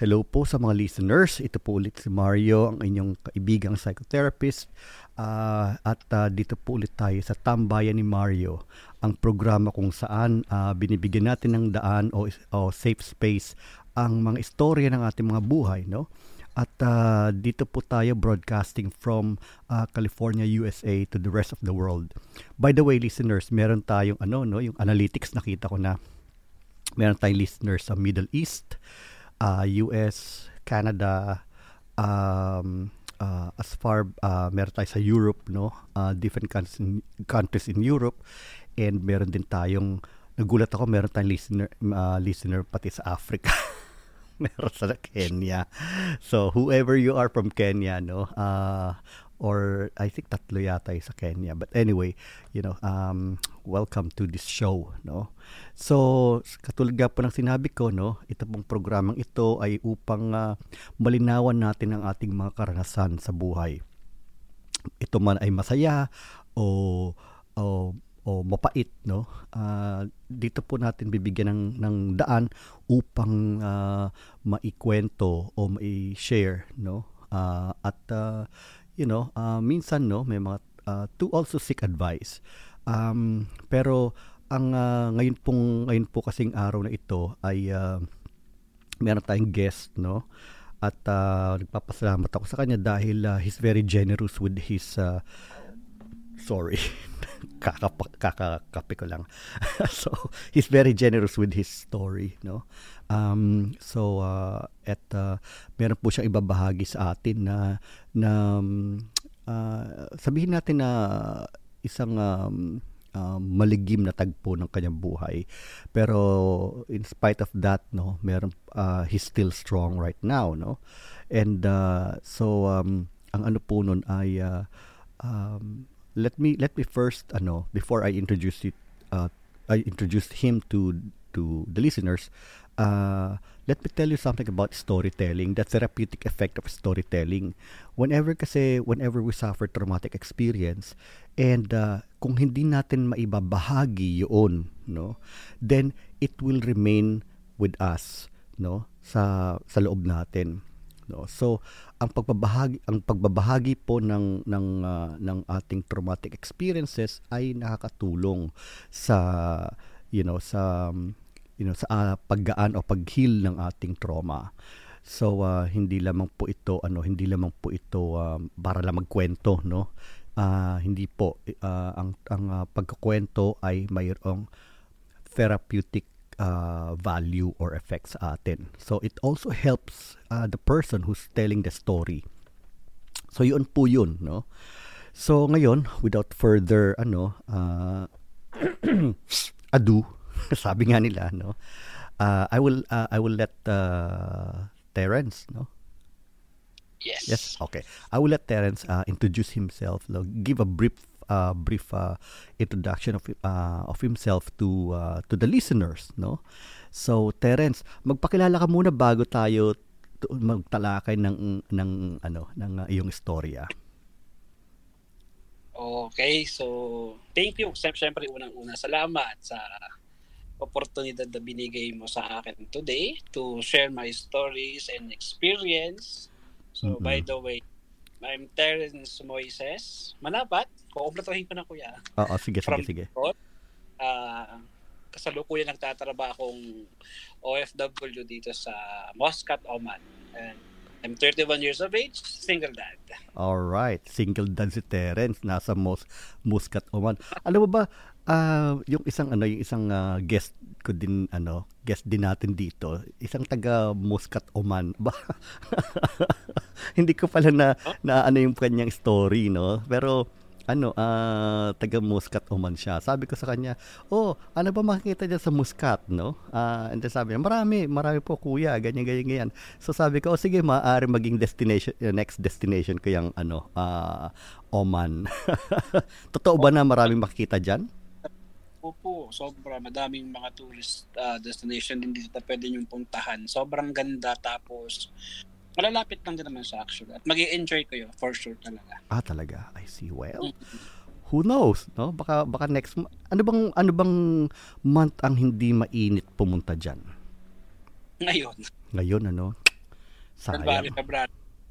Hello po sa mga listeners. Ito po ulit si Mario, ang inyong kaibigang psychotherapist. At dito po ulit tayo sa Tambayan ni Mario, ang programa kung saan binibigyan natin ng daan o safe space ang mga istorya ng ating mga buhay, no? At dito po tayo broadcasting from California, USA to the rest of the world. By the way, listeners, meron tayong yung analytics, nakita ko na meron tayong listeners sa Middle East, US, Canada, as far meron tayo sa Europe, no, different countries in Europe, and meron din tayong, nagulat ako, meron tayong listener pati sa Africa. Meron sa Kenya. So whoever you are from Kenya, no, or I think tatlo yata sa Kenya, but anyway, welcome to this show, no. So katulad nga po ng sinabi ko, no, ito pong programang ito ay upang malinawan natin ang ating mga karanasan sa buhay. Ito man ay masaya o mapait, no, dito po natin bibigyan ng daan upang maikwento o mai-share, no, minsan, no, may mga to also seek advice. Pero ang ngayon po kasing araw na ito ay meron tayong guest, no, at nagpapasalamat ako sa kanya dahil he's very generous with his Kakakape ko lang. So he's very generous with his story, no. So meron po siyang ibabahagi sa atin na sabihin natin na isang maligim na tagpo ng kanyang buhay, pero in spite of that, no, meron he's still strong right now, no. And ang ano po nun ay let me first, before I introduce it, I introduced him to the listeners. Let me tell you something about storytelling, the therapeutic effect of storytelling. Whenever we suffer traumatic experience, and kung hindi natin maibabahagi yun, no, then it will remain with us, no, sa loob natin. No? So ang pagbabahagi po ng ating traumatic experiences ay nakakatulong sa paggaan o pag-heal ng ating trauma. So hindi lamang po ito para lang magkwento, no. Hindi po ang pagkukwento ay mayroong therapeutic value or effects sa atin. So it also helps the person who's telling the story. So yun po yun, no. So ngayon, without further ado, sabi nga nila, no, I will let Terence, no. Yes, okay. I will let Terence introduce himself, give a brief introduction of himself to the listeners, no. So Terence, magpakilala ka muna bago tayo magtalakay ng iyong istorya. Okay, so thank you. Siyempre, unang-una, salamat sa oportunidad na binigay mo sa akin today to share my stories and experience. So by the way, I'm Terence Moises. Manabat, kukumpletohin ko na, kuya. Oo, sige. Kasalukuyan nagtatrabaho akong OFW dito sa Muscat, Oman. And I'm 31 years of age, single dad. Alright, single dad si Terence, nasa Muscat, Oman. Alam mo ba, yung isang guest ko din, guest din natin dito, isang taga Muscat, Oman ba? Hindi ko pala na yung kanyang story, no, pero taga Muscat, Oman siya. Sabi ko sa kanya, ano ba makikita diyan sa Muscat, no? And then sabi niya, marami po, kuya, ganyan. So sabi ko, sige, maaari maging next destination ko yung Oman. Totoo ba na maraming makikita diyan? Opo, sobra. Madaming mga tourist destination din dito na pwede niyong puntahan. Sobrang ganda, tapos malalapit lang din naman sa actually. At mag-i-enjoy ko yun, for sure talaga. Ah, talaga? I see. Well, who knows, no? Baka next, ano bang month ang hindi mainit pumunta dyan? Ngayon. Ngayon, Sayang.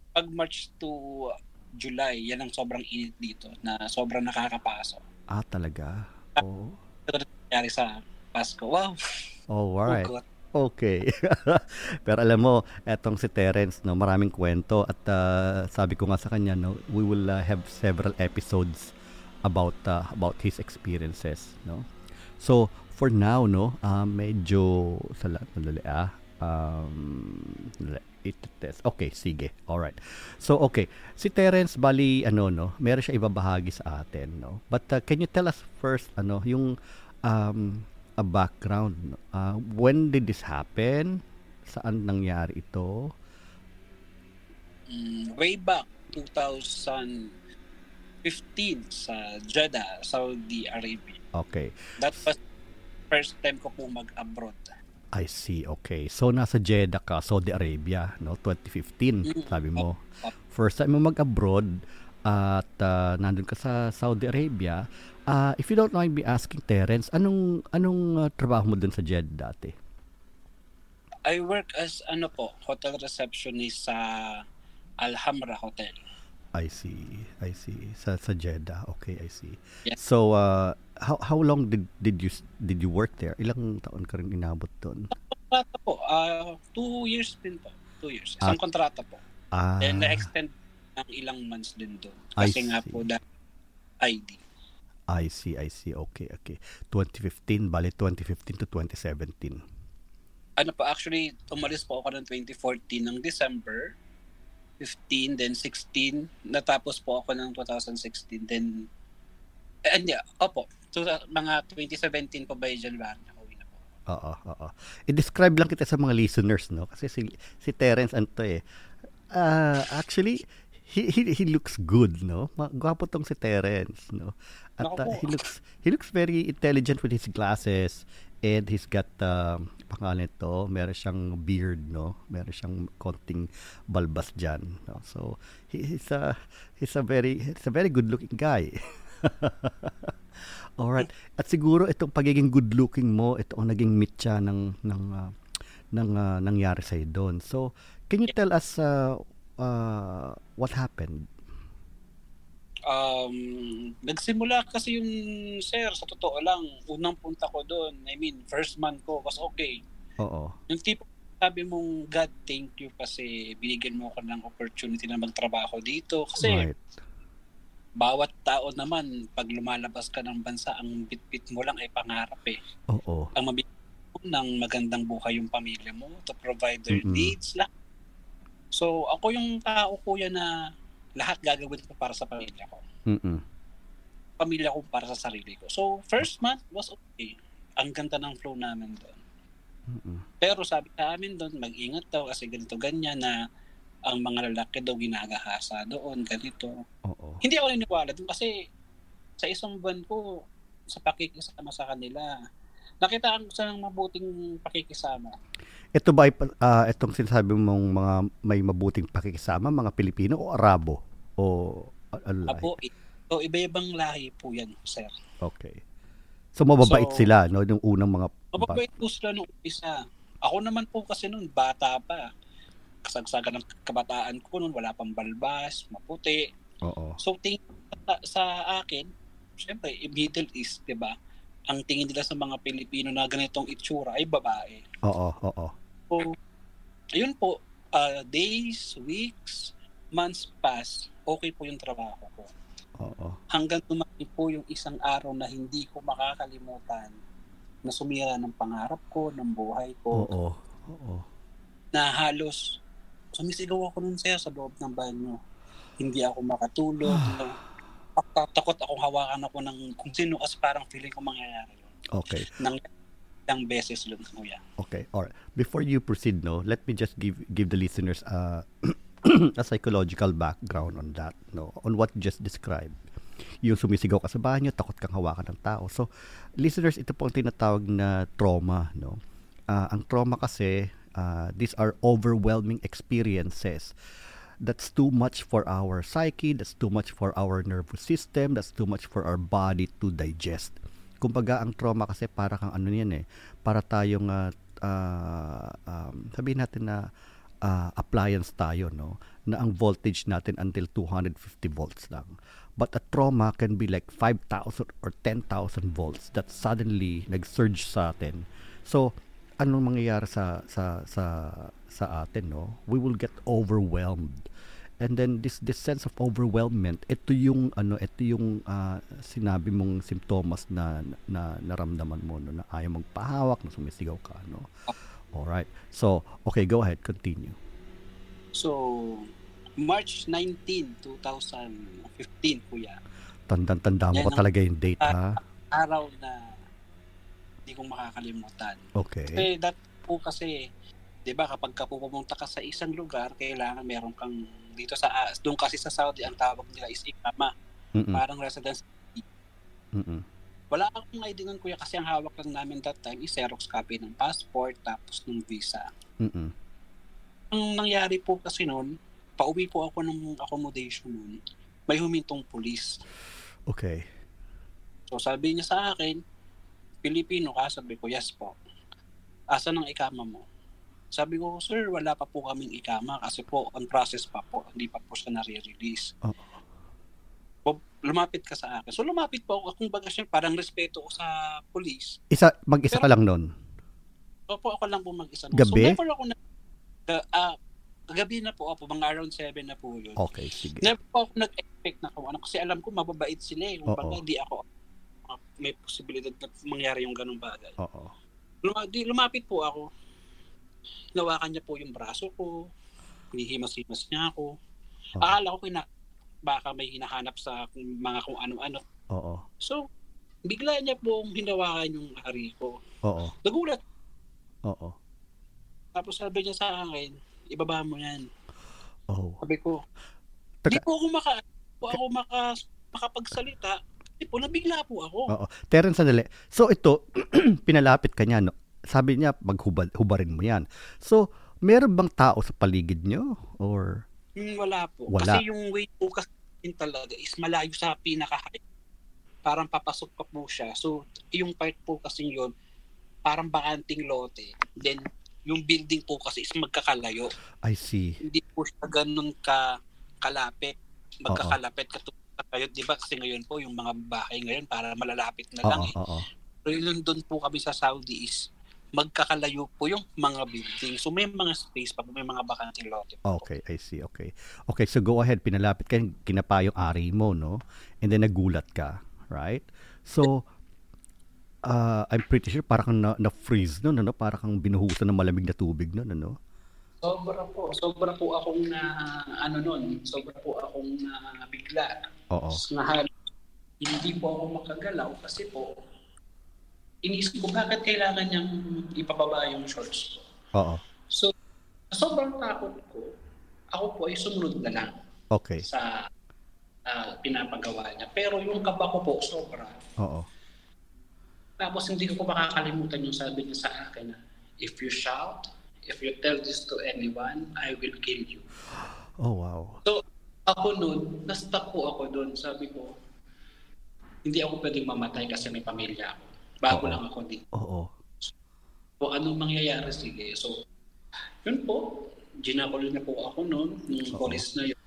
Pag March to July, yan ang sobrang init dito na sobrang nakakapasok. Ah, talaga? Oo. Ito nangyari sa Pasko. Wow. Alright. Oh, okay. Pero alam mo, etong si Terence, no, maraming kwento at sabi ko nga sa kanya, no, we will have several episodes about his experiences, no. So, for now, no, medyo sa lahat ng test. Okay, sige. All right. So, okay. Si Terence, bali ano, no, meron siya ibabahagi sa atin, no. But can you tell us first ano, yung a background. When did this happen? Saan nangyari ito? Way back 2015 sa Jeddah, Saudi Arabia. Okay. That was first time ko po mag-abroad. I see. Okay. So, nasa Jeddah ka, Saudi Arabia, no? 2015, sabi mo. First time mo mag-abroad at nandun ka sa Saudi Arabia. If you don't mind me asking, Terence, anong trabaho mo dun sa Jeddah dati? I work as hotel receptionist sa Alhamra Hotel. I see. Sa Jeddah. Okay, I see. Yes. So, how long did you work there? Ilang taon ka rin inabot doon? Kontrata po. 2 years din po. 2 years. Isang kontrata po. Then na-extend ng ilang months din doon. Kasi nga po dahil ID. I see. Okay. 2015, bali 2015 to 2017. Actually, umalis po ako ng 2014 ng December. 15, then 16. Natapos po ako ng 2016. Then, So, mga 2017 po by January, nakauwi na po. Oo. I-describe lang kita sa mga listeners, no? Kasi si Terence, actually, he looks good, no? Gwapo tong si Terence, no? At he looks very intelligent with his glasses. And he's got, pangalan ito, meron siyang beard, no? Meron siyang konting balbas dyan, no? So, he's a very good-looking guy. Alright. At siguro, itong pagiging good-looking mo, ito ang naging mitya ng nangyari sa'yo doon. So, can you tell us what happened? Nagsimula kasi yung sir, sa totoo lang, unang punta ko doon, first month ko was okay. Oo. Yung tipo, sabi mong God, thank you kasi binigyan mo ako ng opportunity na magtrabaho dito. Kasi bawat tao naman, pag lumalabas ka ng bansa, ang bitbit mo lang ay pangarap eh. Oo. Ang mabibigyan mo ng magandang buhay yung pamilya mo, to provide their needs lang. So ako yung tao kuya na lahat gagawin ko para sa pamilya ko. Mm-mm. Pamilya ko para sa sarili ko. So, first month was okay. Ang ganda ng flow namin doon. Mm-mm. Pero sabi sa amin doon, mag-ingat daw kasi ganito-ganyan na ang mga lalaki daw ginagahasa doon, ganito. Oo. Hindi ako niniwala doon kasi sa isang buwan ko, sa pakikisama sa kanila, nakitaan ko sa mabuting pakikisama. Ito ba itong sinasabi mong mga may mabuting pakikisama, mga Pilipino o Arabo? O iba-ibang lahi po yan, sir. Okay. So mababait sila, no? Yung unang mga... Mababait po sila nung isa. Ako naman po kasi noon, bata pa. Kasagsagan ng kabataan ko noon, wala pang balbas, maputi. Oo. So tingin sa akin, syempre, Middle East, diba? Ang tingin nila sa mga Pilipino na ganitong itsura ay babae. Oo. So, ayun po, days, weeks, months pass, okay po yung trabaho ko. Oo. Hanggang tumating po yung isang araw na hindi ko makakalimutan na sumira ng pangarap ko, ng buhay ko. Oo. Na halos, sumisigaw ako nun sa loob ng banyo. Hindi ako makatulog. Takot akong hawakan ako ng kung sino kasi parang feeling ko mangyayari yun. Okay. Nang isang beses lang kuya. Okay. Alright. Before you proceed, no, let me just give the listeners a psychological background on that, no, on what you just described. Yung sumisigaw ka sa banyo, takot kang hawakan ng tao. So, listeners, ito po ang tinatawag na trauma, no. Ang trauma kasi, these are overwhelming experiences. That's too much for our psyche, that's too much for our nervous system, that's too much for our body to digest. Kumbaga, ang trauma kasi para kang ano yan eh, para tayong, sabihin natin na appliance tayo, no, na ang voltage natin until 250 volts lang. But a trauma can be like 5,000 or 10,000 volts that suddenly nag-surge sa atin. So, anong mangyayari sa atin, no? We will get overwhelmed. And then this sense of overwhelmment, ito yung sinabi mong simptomas na naramdaman mo, no, na ayaw magpahawak, na sumisigaw ka, no. All right. So, okay, go ahead, continue. So, March 19, 2015, kuya. Tandang-tanda mo pa talaga yung date, ha? Araw na hindi kong makakalimutan. Okay. Kasi that po kasi, di ba, kapag ka po pumunta ka sa isang lugar, kailangan meron kang dito sa, doon kasi sa Saudi, ang tawag nila is ikama. Mm-mm. Parang residence. Mm-mm. Wala akong naidingan, kuya, kasi ang hawak lang namin that time is Xerox copy ng passport, tapos ng visa. Mm-mm. Ang nangyari po kasi noon, pauwi po ako ng accommodation noon, may humintong pulis. Okay. So sabi niya sa akin, Pilipino ka? Sabi ko, yes po. Asa ng ikama mo? Sabi ko, sir, wala pa po kaming ikama kasi po on process pa po. Hindi pa po siya nare-release. Oh. So, lumapit ka sa akin. So lumapit po ako. Kung baga siya, parang respeto ko sa police. Mag-isa pero, ka lang nun? Opo, ako lang po mag-isa. Gabi? So never ako gabi na po ako. Mga around 7 na po yun. Okay, sige. Never po ako nag-expect na kung ano. Kasi alam ko, mababait sila eh. Kung baga, di ako may posibilidad na mangyari yung ganung bagay. Oo. Lumapit po ako. Hinawakan niya po yung braso ko. Hinihimas-himas niya ako. Uh-oh. Akala ko baka may hinahanap sa mga kung ano-ano. Oo. So, bigla niya po hinawakan yung hari ko. Oo. Nagulat. Oo. Tapos sabi niya sa akin, ibaba mo yan. Oo. Sabi ko, hindi po ako makapagsalita. Nabigla po ako. Oo. Terence, sandali. So, ito, pinalapit ka niya, no? Sabi niya, hubarin mo yan. So, meron bang tao sa paligid niyo? Or? Wala po. Wala. Kasi yung way po kasi talaga is malayo sa pinaka-high. Parang papasok ka po siya. So, yung part po kasi yun, parang bakanting lote. Then, yung building po kasi is magkakalayo. I see. Hindi po siya ganun kalapit. Magkakalapit katulad. Kaya di ba kasi ngayon po yung mga bahay ngayon para malalapit na lang. Pero yun doon po kami sa Saudi is magkakalayo po yung mga building. So may mga space pa, may mga bakanting lote po. Okay, I see. Okay. Okay, so go ahead, pinalapit ka, kinapayong ari mo, no? And then nagulat ka, right? So I'm pretty sure parang na-freeze no, no? Parang binuhusan ng malamig na tubig no, no? Sobra po akong bigla. Oo. Hindi po ako makagalaw kasi po iniisip ko bakit kailangan niyang ipababa yung shorts ko. Oo. So, sobrang takot ko. Ako po ay sumunod na lang. Okay. Sa pinapagawa niya. Pero yung kaba ko po sobra. Oo. Tapos hindi ko makakalimutan yung sabi niya sa akin na if you shout, if you tell this to anyone, I will kill you. Oh, wow. So, ako nun, na-stuck po ako dun. Sabi ko, hindi ako pwedeng mamatay kasi may pamilya ako. Bago lang ako dito. Oo. So, anong mangyayari? Sige. So, yun po. Ginakuloy na po ako nun. Nung police na yun,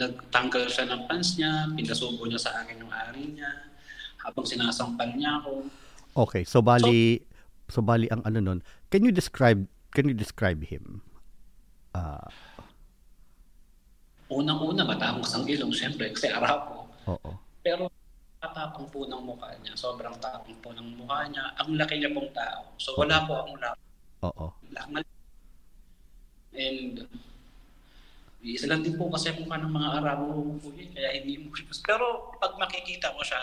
nagtanggal siya ng pants niya, pinasubo niya sa akin yung hari niya, habang sinasampal niya ako. Okay. So, bali... So, ang ano nun, can you describe him? Unang-una, matangos ang ilong, syempre, kasi Arabo. Oo. Pero, tapang po ng mukha niya. Sobrang tapang po ng mukha niya. Ang laki niya pong tao. So, wala po akong laki. Oo. And, isa lang din po kasi mukha ng mga Arabo po yun, kaya hindi mo. Pero, pag makikita ko siya,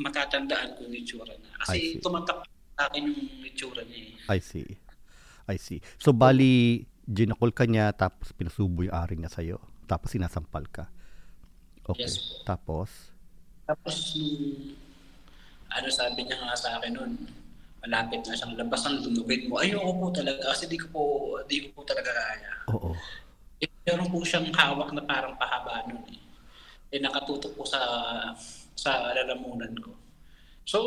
matatandaan ko yung itsura niya. Kasi, tumatak akin yung itsura niya. I see. So, bali, ginakol ka niya, tapos pinasubo yung ari niya sa'yo, tapos sinasampal ka. Okay. Yes. Tapos, sabi niya nga sa akin nun, malapit na siyang labas ang lunugin mo. Ayoko po talaga, kasi di ko po talaga kaya. Oo. Meron po siyang hawak na parang pahaba nun eh. Nakatutok po sa lalamunan ko. So,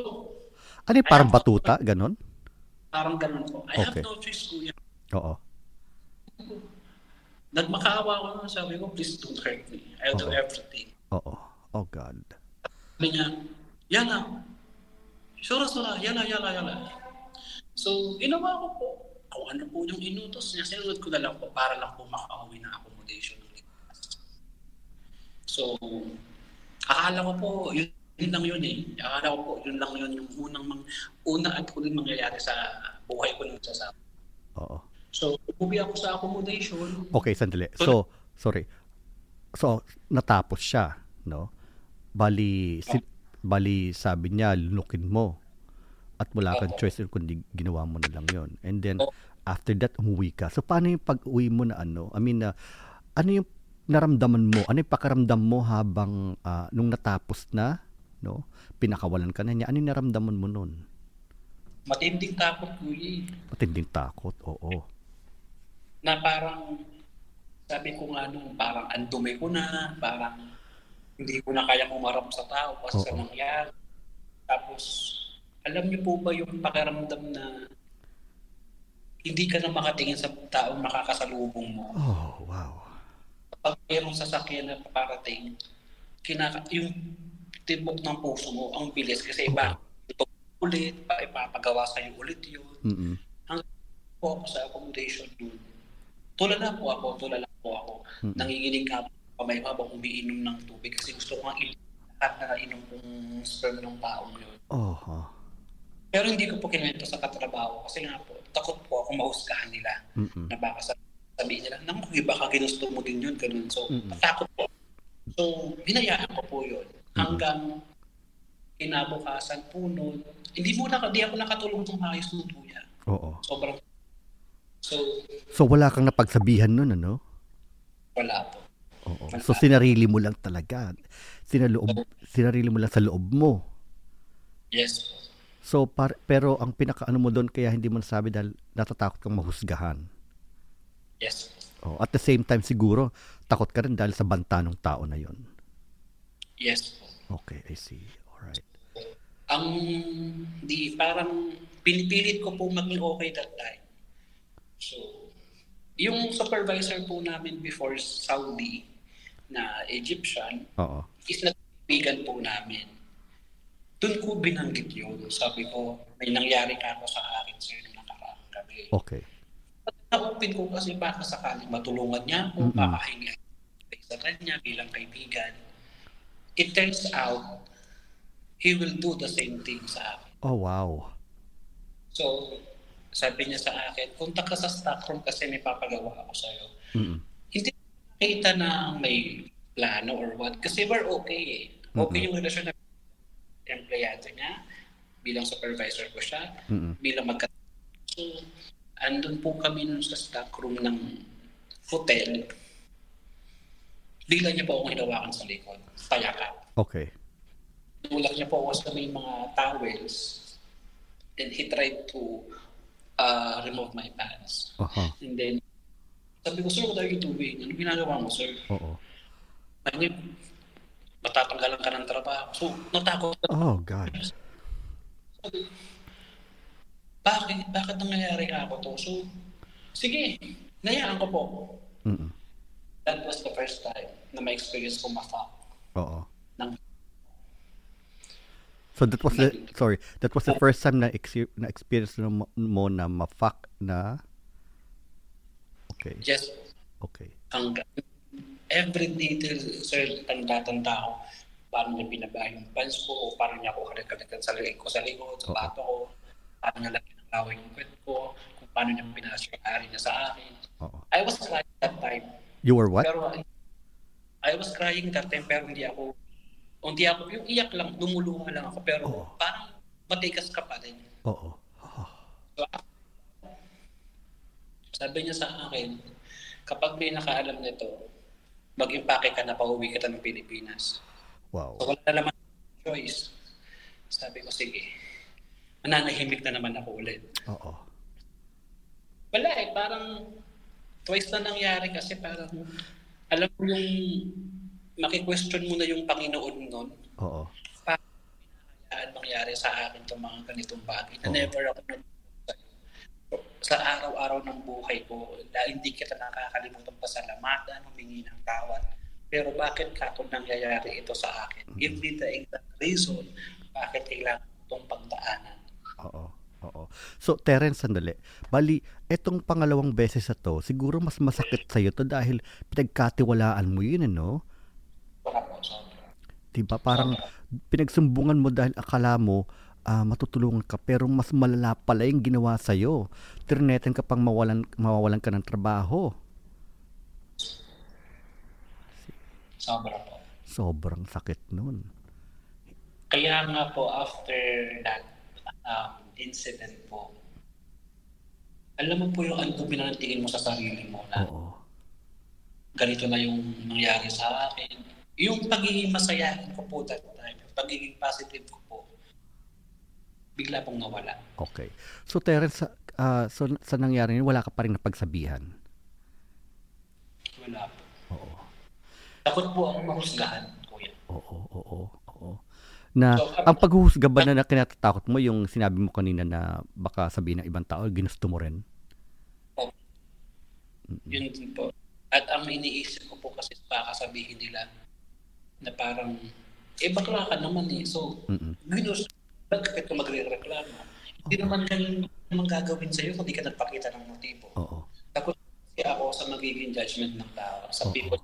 ano parang batuta? Ganon? Parang ganon po. I have no choice, kuya. Oo. Nagmakaawa ako na, sabi ko, please don't hurt me. I'll do everything. Oo. Oh God. Sabi niya, yana. Yala. So, inawa ko po. Kung ano po yung inutos niya, sinunod ko na lang po para lang po makauwi ng accommodation. So, akala ko po, yun lang yun eh. Akala ko po, yun lang yun yung unang at huling mangyayari sa buhay ko nung sasama. Oo. So, umuwi ako sa accommodation. Okay, sandali. So, sorry. So, natapos siya, no? Bali, sabi niya, lunukin mo. At wala kang choice kundi ginawa mo na lang yon. And then, after that, umuwi ka. So, paano yung pag-uwi mo na ano? I mean, ano yung naramdaman mo? Ano yung pakaramdam mo habang nung natapos na, no? Pinakawalan ka na niya. Ano yung naramdaman mo nun? Matinding takot, kuya. Matinding takot, oo. Na parang, sabi ko nga nung parang andume ko na, parang hindi ko na kaya umarap sa tao kasi sa nangyari. Tapos, alam niyo po ba yung pakiramdam na hindi ka na makatingin sa taong makakasalubong mo? Oh, wow. Pag mayroong sasakyan na paparating, yung tibok ng puso mo ang bilis kasi iba ito ulit, ipapagawa sa'yo ulit yun. Mm-hmm. Hanggang po ako sa accommodation yun. Tulala po ako. Mm-hmm. Nanginginig ka pa may habang umiinom ng tubig kasi gusto ko nga ilahat na nainom kong sperm ng taong yun. Oh, huh. Pero hindi ko po kinuwento sa katrabaho kasi nga po, takot po ako mahusgahan nila. Mm-hmm. Na baka sabihin nila, naku, iba ka ginusto mo din yun, ganun. So, natakot po. So, hinayaan ko po yun. Hanggang kinabukasan po nun, hindi ako nakatulong ng maayos ng tuya. Oo. Sobrang. So, wala kang napagsabihan nun, ano? Wala po. Oo. So, sinarili mo lang talaga. Sinarili mo lang sa loob mo. Yes po. So, pero ang pinakaano mo doon kaya hindi mo nasabi dahil natatakot kang mahusgahan. Yes. Oh, at the same time siguro, takot ka rin dahil sa banta ng tao na yon. Yes po. Okay, I see. Alright. Ang parang pinipilit ko po maging okay that time. So, yung supervisor po namin before Saudi na Egyptian, is nagbigan po namin. Doon ko binanggit yun. Sabi ko, may nangyari ka ako sa akin sa'yo nung nakaraang gabi. Okay. At na-open ko kasi baka sakaling matulungan niya ako, baka hingihan sa kanya bilang kaibigan. It turns out, he will do the same thing sa akin. Oh, wow. So, sabi niya sa akin, kontak ka sa stock room kasi may papagawa ako sa'yo. Mm-hmm. Hindi nakita na may plano or what. Kasi we're okay eh. Okay yung relasyon na empleyado niya, bilang supervisor ko siya, bilang So, andun po kami nun sa stock room ng hotel. Bigla niya po akong hinawakan sa likod. Tayaka. Okay. Tulak niya po ako sa may mga towels. Then he tried to remove my pants. Uh-huh. And then, sabi ko, sir, what are you doing? Ano ginagawa mo, sir? Oo. Sabi niya, matatanggalan ka ng trabaho. So, natakot. Oh, God. So, bakit nangyayari ako to? So, sige, nayaan ko po. Mm-mm. That was the first time na may experience ko ma-fuck. Oo. So, that was the first time na experience mo na ma-fuck na? Okay. Yes. Okay. Every detail, sir, tanda-tanda ako. Paano niya binabahay yung pants ko, o paano niya ako halik-halikan sa likod, sa bato ko, paano niya lagi ng laway yung kwet ko, kung paano niya pinasya-ari niya sa akin. Uh-oh. I was crying that time. You were what? Pero I was crying that time, pero hindi ako, yung iyak lang, dumulungan lang ako, pero parang matigas ka pa rin. Oo. So, sabi niya sa akin, kapag may nakaalam nito, mag-impake ka na pauwi kita ng Pilipinas. Wow. So, wala na naman choice. Sabi ko, sige. Mananahimik na naman ako ulit. Oo. Wala eh, parang twice na nangyari kasi parang alam mo yung maki-question mo na yung Panginoon nun. Oo. Parang pinahayaan mangyari sa akin itong mga ganitong bagay na never ako nag-iisip sa'yo. sa araw-araw ng buhay ko, dahil hindi kita nakakalimutan pasalamatan, humingi ng tawad. Pero bakit kato nangyayari ito sa akin? Give me the exact reason bakit kailangan itong pagdaanan. Oo. Oo. So, Terence, sandali. Bali, etong pangalawang beses na to, siguro mas masakit sa'yo to dahil pinagkatiwalaan mo yun, no? Diba? Parang pinagsumbungan mo dahil akala mo matutulungan ka, pero mas malala pala yung ginawa sa'yo. Tirinetan ka pang mawawalan ka ng trabaho. Sobrang sakit nun. Kaya nga po, after that incident po, alam mo po yung ano pinantingin mo sa sarili mo na ganito na yung nangyari sa akin. Yung pagiging masayahin ko po that time, yung pagiging positive ko po, bigla pong nawala. Okay. So Terence, sa nangyari niyo, wala ka pa rin napagsabihan? Wala po. Oo. Takot po akong mahusgahan, kuya. Oo. Na, so, ang paghuhusga ba na kinatatakot mo, yung sinabi mo kanina na baka sabihin ng ibang tao, ginusto mo rin? Oo. Yun din po. At ang iniisip ko po kasi baka sabihin nila na parang, bakla ka naman eh. So, ginusto bakit ka magre-reklamo? Hindi naman ganyan naman gagawin sa'yo kung di ka nagpakita ng motibo. Takot kasi ako sa magiging judgment ng tao, sa people.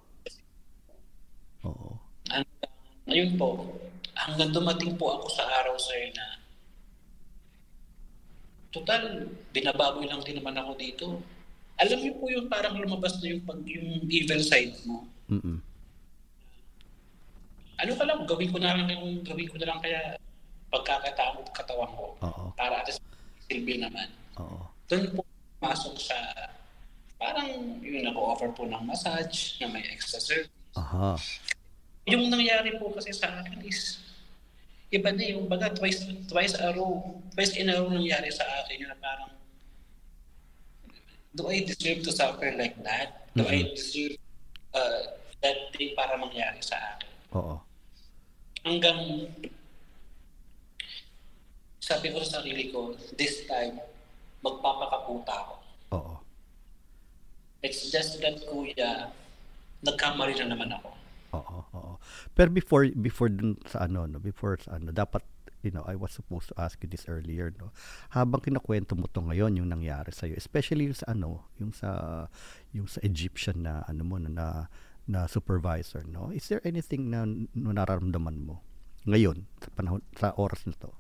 And, ayun po, hanggang dumating po ako sa araw sa'yo na total, binababoy lang din naman ako dito. Alam niyo po yung parang lumabas na yung evil side mo. Ano ka lang, gawin ko na lang kaya pagkakatamot katawan ko para at least silbi naman. Doon po masok sa parang yung nag-offer po ng massage na may extra service. Yung nangyari po kasi sa akin is iba na yung baga twice in a row nangyari sa akin yun na parang do I deserve to suffer like that? Do I deserve that thing para mangyari sa akin? Hanggang sabi ko sa sarili ko, this time, magpapakaputa ako. It's just that, kuya, nagkamali na naman ako. Pero before dun sa ano, no? Dapat, you know, I was supposed to ask you this earlier, no? Habang kinakwento mo to ngayon, yung nangyari sa'yo, especially yung sa ano, yung sa Egyptian na, ano mo, na supervisor, no? Is there anything na nararamdaman mo ngayon, sa panahon, sa oras na to?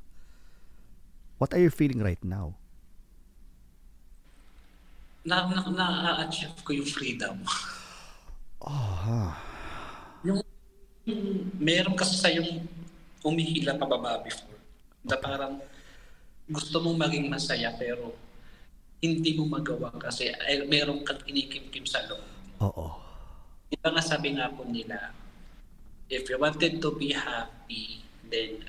What are you feeling right now? Na-achieve ko yung freedom. Yung meron kasi sa'yong umihila pababa before. Na parang gusto mong maging masaya pero hindi mo magawa kasi meron kang kinikimkim sa loob. Iba nga sabi nga po nila, if you wanted to be happy, then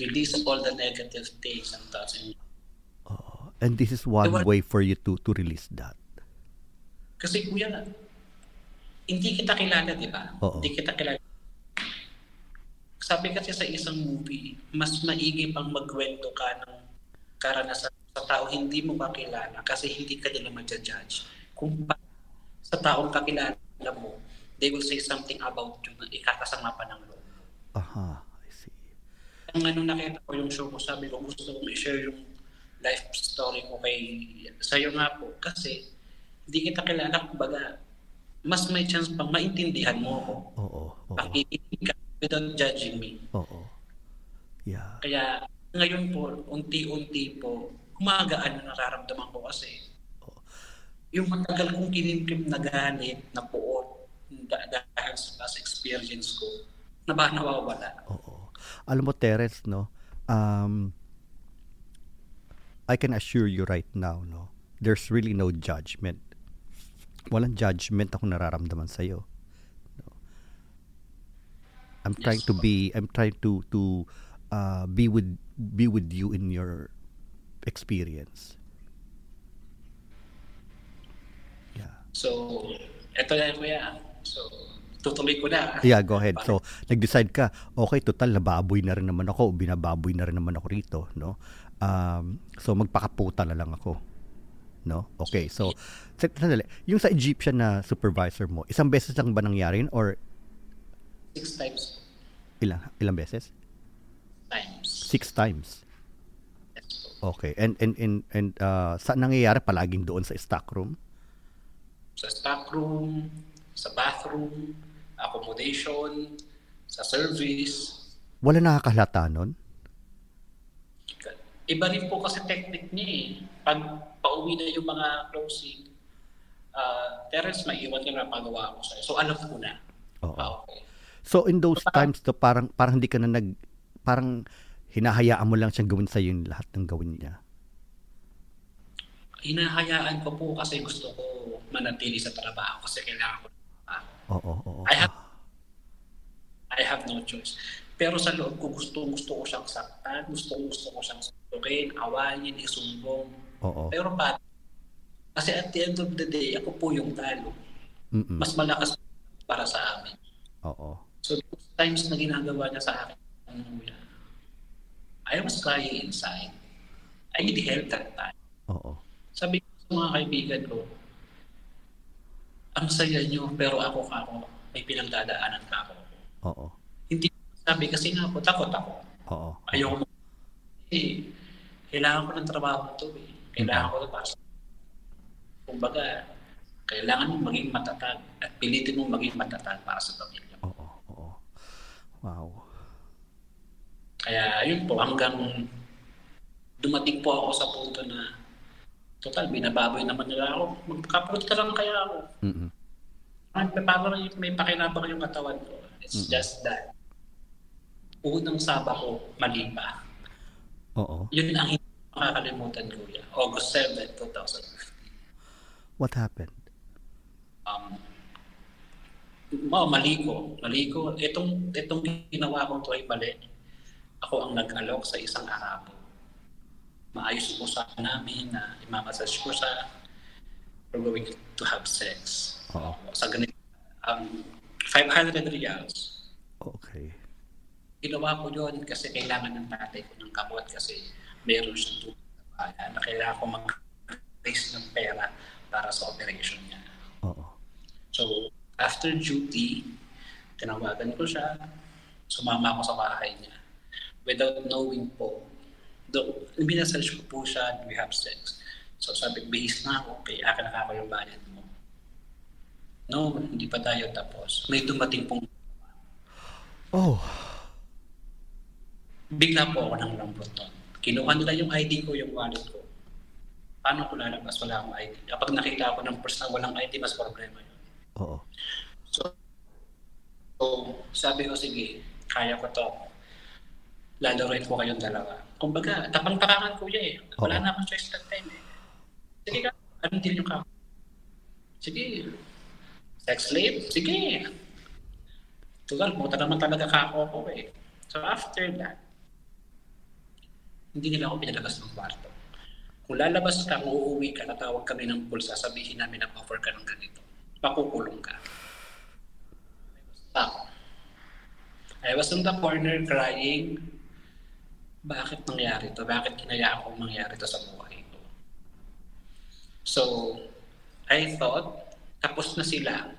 release all the negative things and thoughts in you. And this is one way for you to release that. Kasi kuya, hindi kita kilala, di ba? Hindi kita kilala. Sabi kasi sa isang movie, mas maigi pang magkwento ka ng karanasan sa tao hindi mo makilala kasi hindi ka nila ma-judge. Kung sa taong kakilala mo, they will say something about you na ikakasama pa ng loob. Ang nakita ko yung show ko, sabi ko, gusto kong i-share yung life story ko kay sa'yo nga po. Kasi hindi kita kilala, kumbaga, mas may chance pang maintindihan mo ako. Pakikinig ka without judging me. Yeah. Kaya ngayon po, unti-unti po, kumagaan na nararamdaman ko kasi. Yung matagal kong kinimkim na ganit, na puot, dahil sa past experience ko, na ba nawawala? Alam mo, Terence, no? I can assure you right now, no? There's really no judgment. Walang judgment ako nararamdaman sa iyo. No? I'm trying to be with you in your experience. Yeah. So, eto na kuya. So, tutuloy ko na. Yeah, go ahead. So, nag-decide ka, okay, total, nababoy na rin naman ako, binababoy na rin naman ako rito, no? So, magpakaputa na lang ako. no? Okay, so sandali, yung sa Egyptian na supervisor mo, isang beses lang ba nangyari or 6 times? Ilang beses? Times. 6 times. Okay. And saan nangyayari? Palaging doon sa stock room? Sa stock room, sa bathroom, accommodation, sa service. Wala nakakahalata nun? Iba rin po kasi technique niya eh. Pag pauwi na yung mga closing, Terence, maiiwan ka na magawa ko sa'yo. So alam ko na. Okay. So in those times, to, parang hindi ka na parang hinahayaan mo lang siyang gawin sa'yo yung lahat ng gawin niya? Hinahayaan ko po kasi gusto ko manatili sa trabaho kasi kailangan ko. I have no choice. Pero sa loob ko, gusto ko siyang saktan, gusto ko siyang saktukin, awayin, isumbong. Oo. Pero kasi at the end of the day, ako po yung talo. Mm-mm. Mas malakas para sa amin. Oo. So those times na ginagawa niya sa akin, I was crying inside. I need help that time. Oo. Sabi ko sa mga kaibigan ko, ang saya niyo, pero ako, may pinagdadaanan ka ako. Oo. Hindi ko sabi kasi nga ako, takot ako. Oo. Ayoko. Eh, kailangan ko ng trabaho ito eh. Kailangan ko ito para sa... Kumbaga, kailangan mong maging matatag at pilitin mong maging matatag para sa pamilya. Oo. Oo. Wow. Kaya yun po, hanggang dumating po ako sa punto na total, binababoy naman nila ako. Magkapulot ka lang kaya ako. Mm-hmm. Parang may pakinabang yung katawan ko. It's just that unang Saba ko, mali pa. Oo. Yun ang hindi makakalimutan ko yan. August 7, 2015. What happened? Mali ko. Itong ginawa ko to ay mali. Ako ang nag-alok sa isang Arabo. Maayos po sa namin na imamasage ko sa we're going to have sex. Uh-huh. Sa ganito, 500 riyals. Okay. Ginawa ko yun kasi kailangan ng tatay ko ng kamot kasi meron siyang tubig na bayan na kailangan ko mag-raise ng pera para sa operation niya. Uh-huh. So, after duty, tinawagan ko siya, sumama ako sa bahay niya. Without knowing po, minasage ko po siya and we have sex. So sabi, bihis na ako, okay, akin na ako yung bayad mo. No, hindi pa tayo tapos. May dumating pong... Oh! Bigla po ako ng rambutan. Kinuha nila yung ID ko, yung wallet ko. Paano ko lalabas? Wala akong ID. Kapag nakita ako ng person na walang ID, mas problema yun. Oo. So sabi ko, sige, kaya ko to. Lalaroin ko kayong dalawa. Kumbaga, tapang-tapangan ko yun eh. Wala na akong choice that time eh. Sige ka, anong deal nyo ka? Sige. Sex slave? Sige. Tugal, buta naman talaga ka ako eh. So after that, hindi nila ako pinalabas ng kwarto. Kung lalabas ka, uuwi ka, natawag kami ng pool, sasabihin namin nag-offer ka ng ganito. Pakukulong ka. I was in the corner crying. Bakit nangyari to? Bakit kinayaan kong mangyari to sa buhay ko? So, I thought, tapos na sila.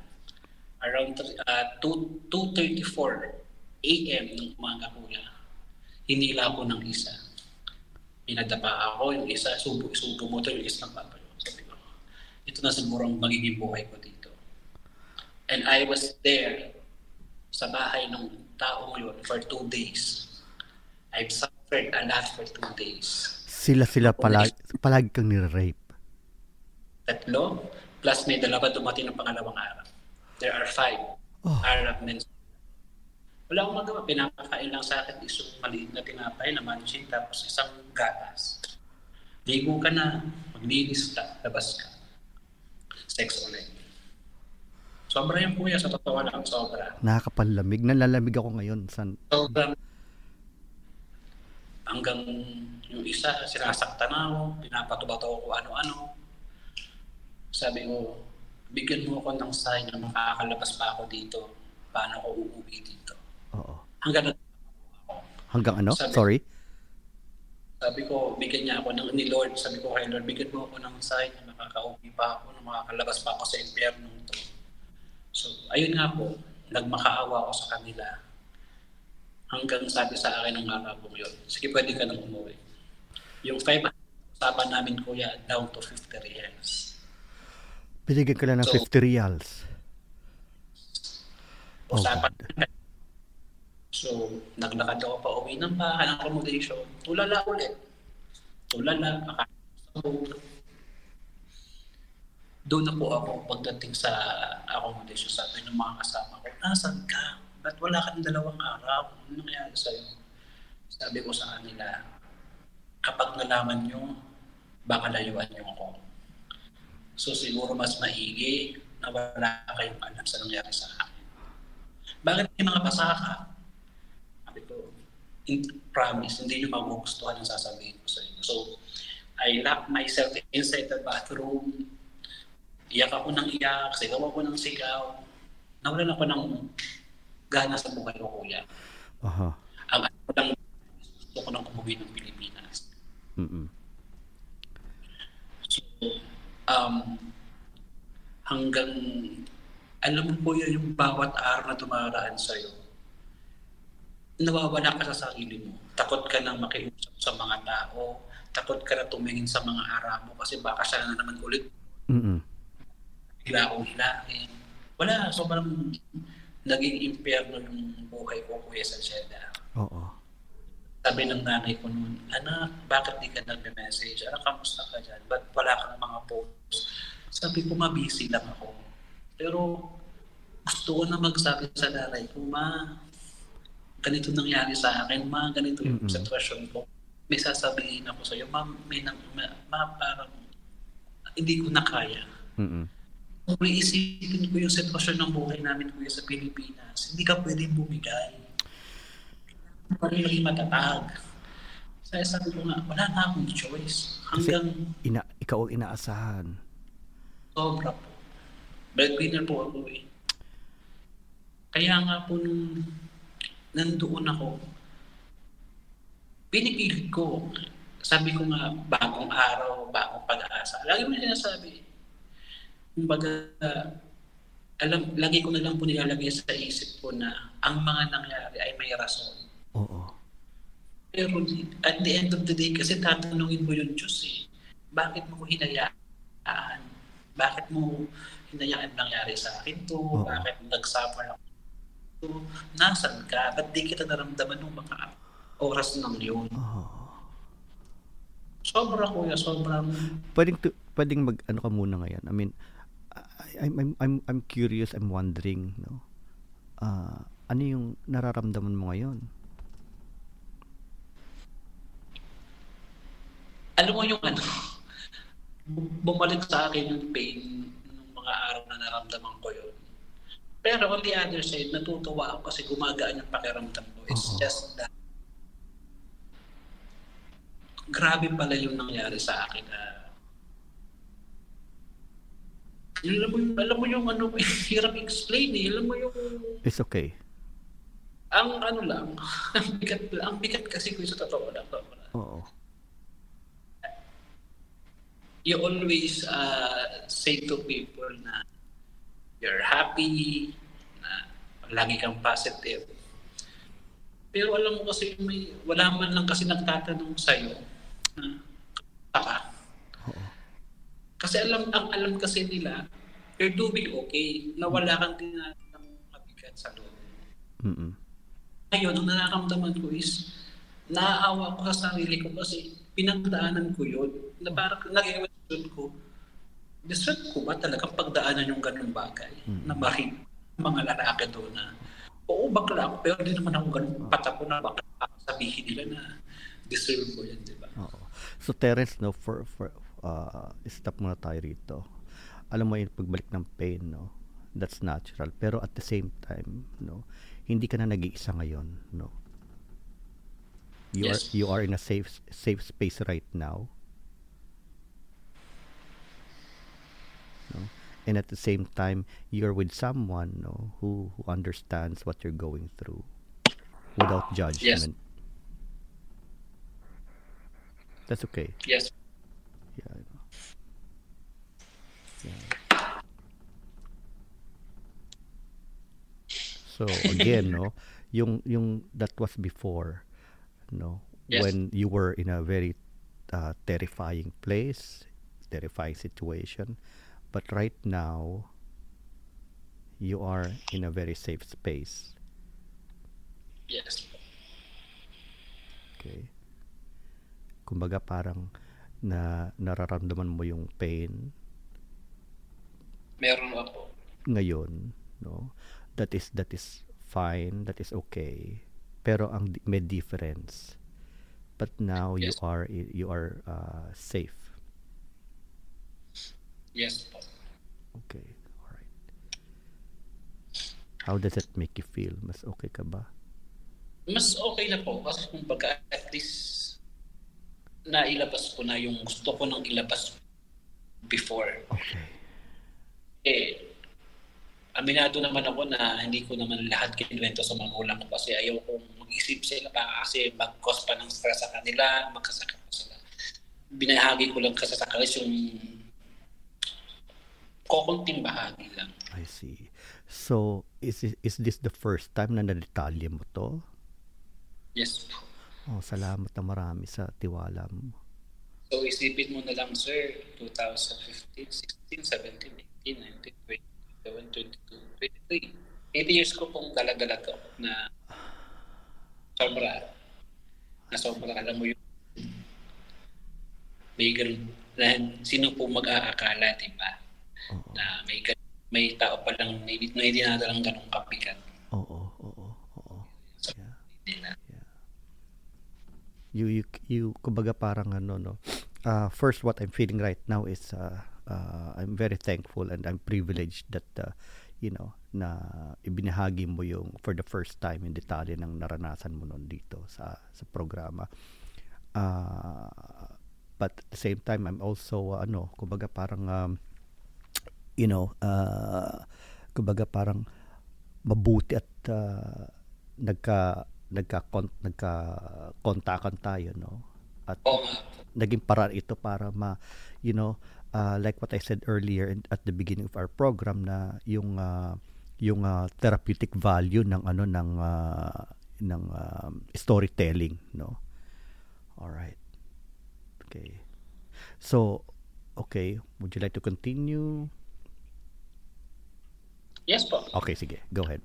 Around 2:34 a.m. ng umaga ko niya. Hinila ako ng isa. Pinadapa ako yung isa. Subo mo ito yung isa ng papa. Sabi ko, ito na siguro ang magiging buhay ko dito. And I was there sa bahay ng tao yun for 2 days. I've suffered a lot for 2 days. Sila palagi kang nire-rape. 3, plus may dalawa dumating ng pangalawang araw. There are 5 Arab men. Wala akong magawa. Pinapakain lang sa akin isang maliit na tinapay na manchin, tapos isang gatas. Ligo ka na, maglinis ka, labas ka. Sex ulit. Sobra yung kuya, sa totoo lang, sobra. Nakakapanlamig. Nalalamig ako ngayon. Sobrang hanggang yung isa, sinasaktan ako, pinapatubato ko ano-ano. Sabi ko, bigyan mo ako ng sign na makakalabas pa ako dito. Paano ako uuwi dito? Oo. Hanggang ano? Sorry? Sabi ko, bigyan niya ako ni Lord. Sabi ko kay Lord, bigyan mo ako ng sign na makaka-uwi pa ako, na makakalabas pa ako sa impyerno ito. So, ayun nga po, nagmakaawa ako sa kanila. Hanggang sabi sa akin ng araw po yun, sige, pwede ka nang umuwi. Yung 500, usapan namin kuya, down to 50 reals. Binigyan ka lang ng 50 reals? Usapan namin. So, naglakad ako pa uwi ng bahay, ng accommodation. Tulala ulit. Tulala, makakasabog. Doon na po ako pagdating sa accommodation. Sabi ng mga kasama ko, nasan ka? Ba't wala ka ng 2 araw? Ano nangyari sa'yo? Sabi ko sa kanila, kapag nalaman nyo, baka layuan nyo ako. So, siguro mas maigi na wala kayong alam sa nangyari sa akin. Bakit may mga pasaka? Promise, hindi nyo magugustuhan ang sasabihin ko sa inyo. So, I locked myself inside the bathroom. Iyak ako ng iyak, sigaw ako ng sigaw. Nawalan ako ng gana sa buhay ko, kuya. Uh-huh. Ang alam ko lang, gusto ko nang kumuwi ng Pilipinas. Mm-hmm. So, hanggang, alam mo po yun, yung bawat araw na tumaraan sa'yo, nawawala ka sa sarili mo. Takot ka na makiusap sa mga tao. Takot ka na tumingin sa mga araw mo kasi baka siya na naman ulit. Mm-hmm. Hilaong-hilain. Wala. So, parang naging impyerno yung buhay ko, kuya, sa Jeddah. Oo. Sabi ng nanay ko noon, anak, bakit di ka nag-message? Anak, kamusta ka dyan? Ba't wala kang mga posts? Sabi ko, mabisi lang ako. Pero gusto ko na magsabi sa nanay ko, ma, ganito nangyari sa akin, ma, ganito yung sitwasyon ko. May sasabihin ako sa'yo, ma, parang hindi ko na kaya. Kung iisipin ko yung sitwasyon ng buhay namin kuya sa Pilipinas, hindi ka pwede bumigay. Parang maging matatag. Kaya sabi ko nga, wala na akong choice. Hanggang... Kasi ikaw inaasahan. Sobra po. Breadwinner po ako eh. Kaya nga po nung... nandoon ako, pinipilit ko. Sabi ko nga, bagong araw, bagong pag-asa. Lagi mo sinasabi. Kumbaga, lagi ko na lang po nilalagay sa isip ko na ang mga nangyari ay may rason. Oo. Pero at the end of the day, kasi tatanungin mo yung Diyos eh. Bakit mo hinayaan? Bakit mo hinayaan nangyari sa akin to? Oo. Bakit nagsuffer ako? So, nasan ka? Ba't di kita naramdaman nung mga oras ng yun? Oh. Sobra kuya, sobrang... Pwedeng mag-ano ka muna ngayon. I mean, I'm curious, I'm wondering, no? Ano yung nararamdaman mo ngayon? Alam mo yung ano, bumalik sa akin yung pain ng mga araw na naramdaman ko yun. Pero on the other side, natutuwa ako kasi gumagaan yung pakiramdam ko. It's just that grabe pala yung nangyari sa akin. Alam mo yung ano, hirap explain eh. Alam mo yung... It's okay. Ang ano lang, ang bigat kasi ko sa totoo lang. Oo. You always say to people na you're happy, na lagi kang positive. Pero alam mo kasi, wala man lang kasi nagtatanong sa'yo na taka. Oo. Kasi alam kasi nila, you're doing okay, na wala kang tinatang mabigat sa loob. Ngayon, ang nararamdaman ko is, naaawa ko sa sarili ko kasi pinagdaanan ko yun, na parang nag-evolution ko. Deserve ko ba talagang pagdaanan yung ganung bagay na bakit mga lalaki doon na oo, bakla ako pero hindi naman ako ganun patapon na bakla ako, sabihin nila na deserve ko yan, diba? Oo. So Terence, no, for stop muna tayo rito. Alam mo yung pagbalik ng pain, no? That's natural. Pero at the same time, no, hindi ka na nag-iisa ngayon, no? You are in a safe space right now. No? And at the same time, you're with someone, no, who understands what you're going through without judgment. Yes. That's okay. Yes. Yeah, I know. Yeah. So again, no, yung that was before, no, yes, when you were in a very terrifying place, terrifying situation, but right now you are in a very safe space. Yes. Okay. Kumbaga parang na nararamdaman mo yung pain. Meron ako. Ngayon, no? That is fine, that is okay. Pero ang may difference. But now yes, you are safe. Yes. Okay. All right. How does it make you feel? Mas okay ka ba? Mas okay na po kasi kumbaga at least nailabas ko na yung gusto ko nang ilabas before. Okay. Aminado naman ako na hindi ko naman lahat kinuwento sa magulang ko kasi ayaw kong mag-isip sila pa kasi mag-cause pa ng stress sa kanila, magkasakit pa sila. Binahagi ko lang kasi sa kanila yung kokunting bahagi lang. I see. So, is this the first time na nadetalye mo to? Yes po. Oh, salamat na marami sa tiwala mo. So, isipin mo na lang, sir, 2015, 16, 17, 18, 19, 20, 22, 23. 8 years ko pong dala-dala to na sobra. Na sobra, alam mo yun. May ganun. Sino po mag-aakala, diba? Oo. Na may tao pa lang may dinadalang ganung kapikat. Oo. So, yeah. Yeah. You kumbaga parang ano no. First what I'm feeling right now is I'm very thankful and I'm privileged that you know na ibinahagi mo yung for the first time in detalye ng naranasan mo noon dito sa programa. But at the same time I'm also ano kumbaga parang you know, kumbaga parang mabuti at nagka-kontakan tayo, no? At naging paraan ito para you know, like what I said earlier at the beginning of our program na yung therapeutic value ng ano ng storytelling, no? All right. Okay. So, okay, would you like to continue? Yes po. Okay, sige. Go ahead.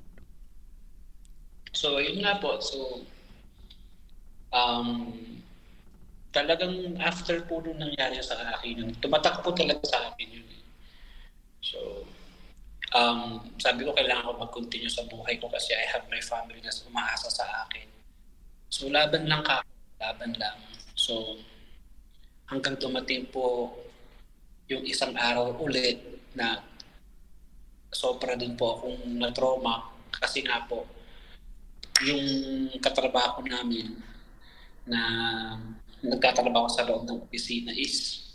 So, yun nga po. So, talagang after po nung nangyari sa akin yun, tumatak po talaga sa akin yun. So, sabi ko kailangan ko mag-continue sa buhay ko kasi I have my family na umaasa sa akin. So, laban lang ka. Laban lang. So, hanggang dumating po yung isang araw ulit na sobra din po akong na-trauma kasi nga po yung katrabaho namin na nagkatrabaho sa loob ng opisina is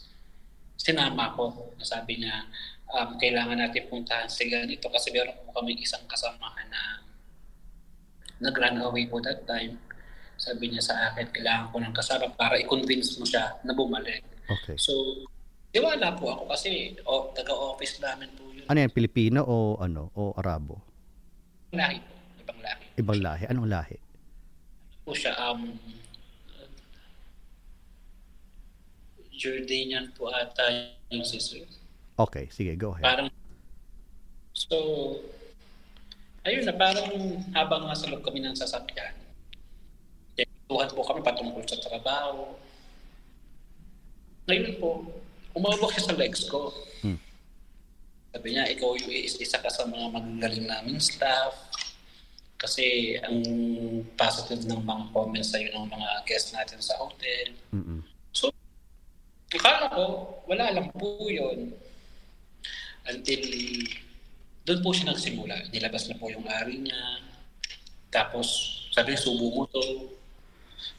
sinama ko. Nasabi niya kailangan natin puntahan sa ganito kasi meron po kami isang kasamahan na nag-run away po that time. Sabi niya sa akin kailangan ko ng kasama para i-convince mo siya na bumalik. Okay. So wala po ako kasi taga-office namin po yun. Ano yan? Pilipino o ano? O Arabo? Lahi po. Ibang lahi. Ibang lahi. Anong lahi? Po siya, Jordanian po ata yung sister. Okay, sige. Go ahead. Parang, so, ayun na. Parang habang nasa loob kami ng sasakyan, tuhan po kami patungkol sa trabaho. Ngayon po, umawak siya sa legs ko. Hmm. Sabi niya, ikaw yung isa ka sa mga magagaling naming staff. Kasi ang positive ng mga comments sa'yo ng mga guests natin sa hotel. Mm-hmm. So, akala ko, wala lang po yun. Until, doon po siya nagsimula. Nilabas na po yung ari niya. Tapos, sabi niya, subo mo to.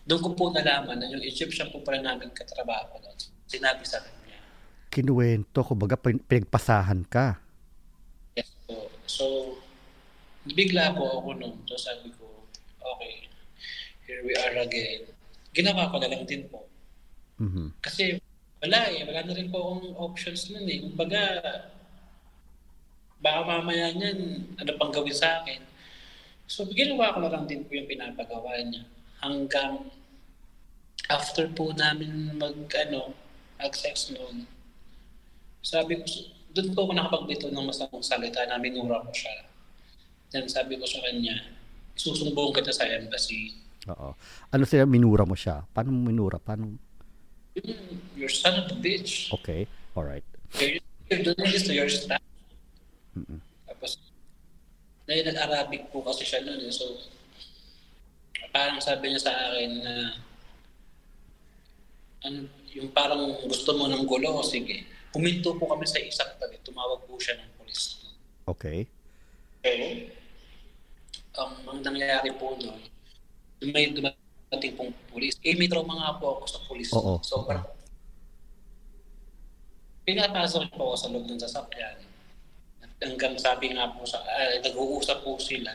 Doon ko po nalaman na yung Egyptian po pala namin katrabaho doon. Sinabi sa akin. Kinuwento, kumbaga pinagpasahan ka. Yes po. So, bigla po ako noon. So, sabi ko, okay, here we are again. Ginawa ko na lang din po. Kasi wala eh. Wala na rin po akong options nun eh. Kumbaga, baka mamaya niyan, ano pang gawin sa akin. So, ginawa ko na lang din po yung pinapagawa niya. Hanggang after po namin mag-sex noon, sabi ko, doon po ako nakapagbito ng masamang salita na minura ko siya. Then sabi ko sa kanya, susumbong kita sa embassy. Oo. Ano siya, minura mo siya? Paano mo minura? Paano? You're son of a bitch. Okay, alright. You're doing this to your staff. Mm-mm. Tapos, dahil nag-Arabic po kasi siya noon eh. So, parang sabi niya sa akin na yung parang gusto mo ng gulo, sige. Kuminto po kami sa isang tabi. Tumawag po siya ng polis. Okay. Okay. Ang nangyari po noon, may dumating pong polis. Eh, may trauma nga po ako sa polis. Oo. So, parang pinapasok po ako sa loob ng sasakyan. Hanggang sabi nga po, nag-uusap po sila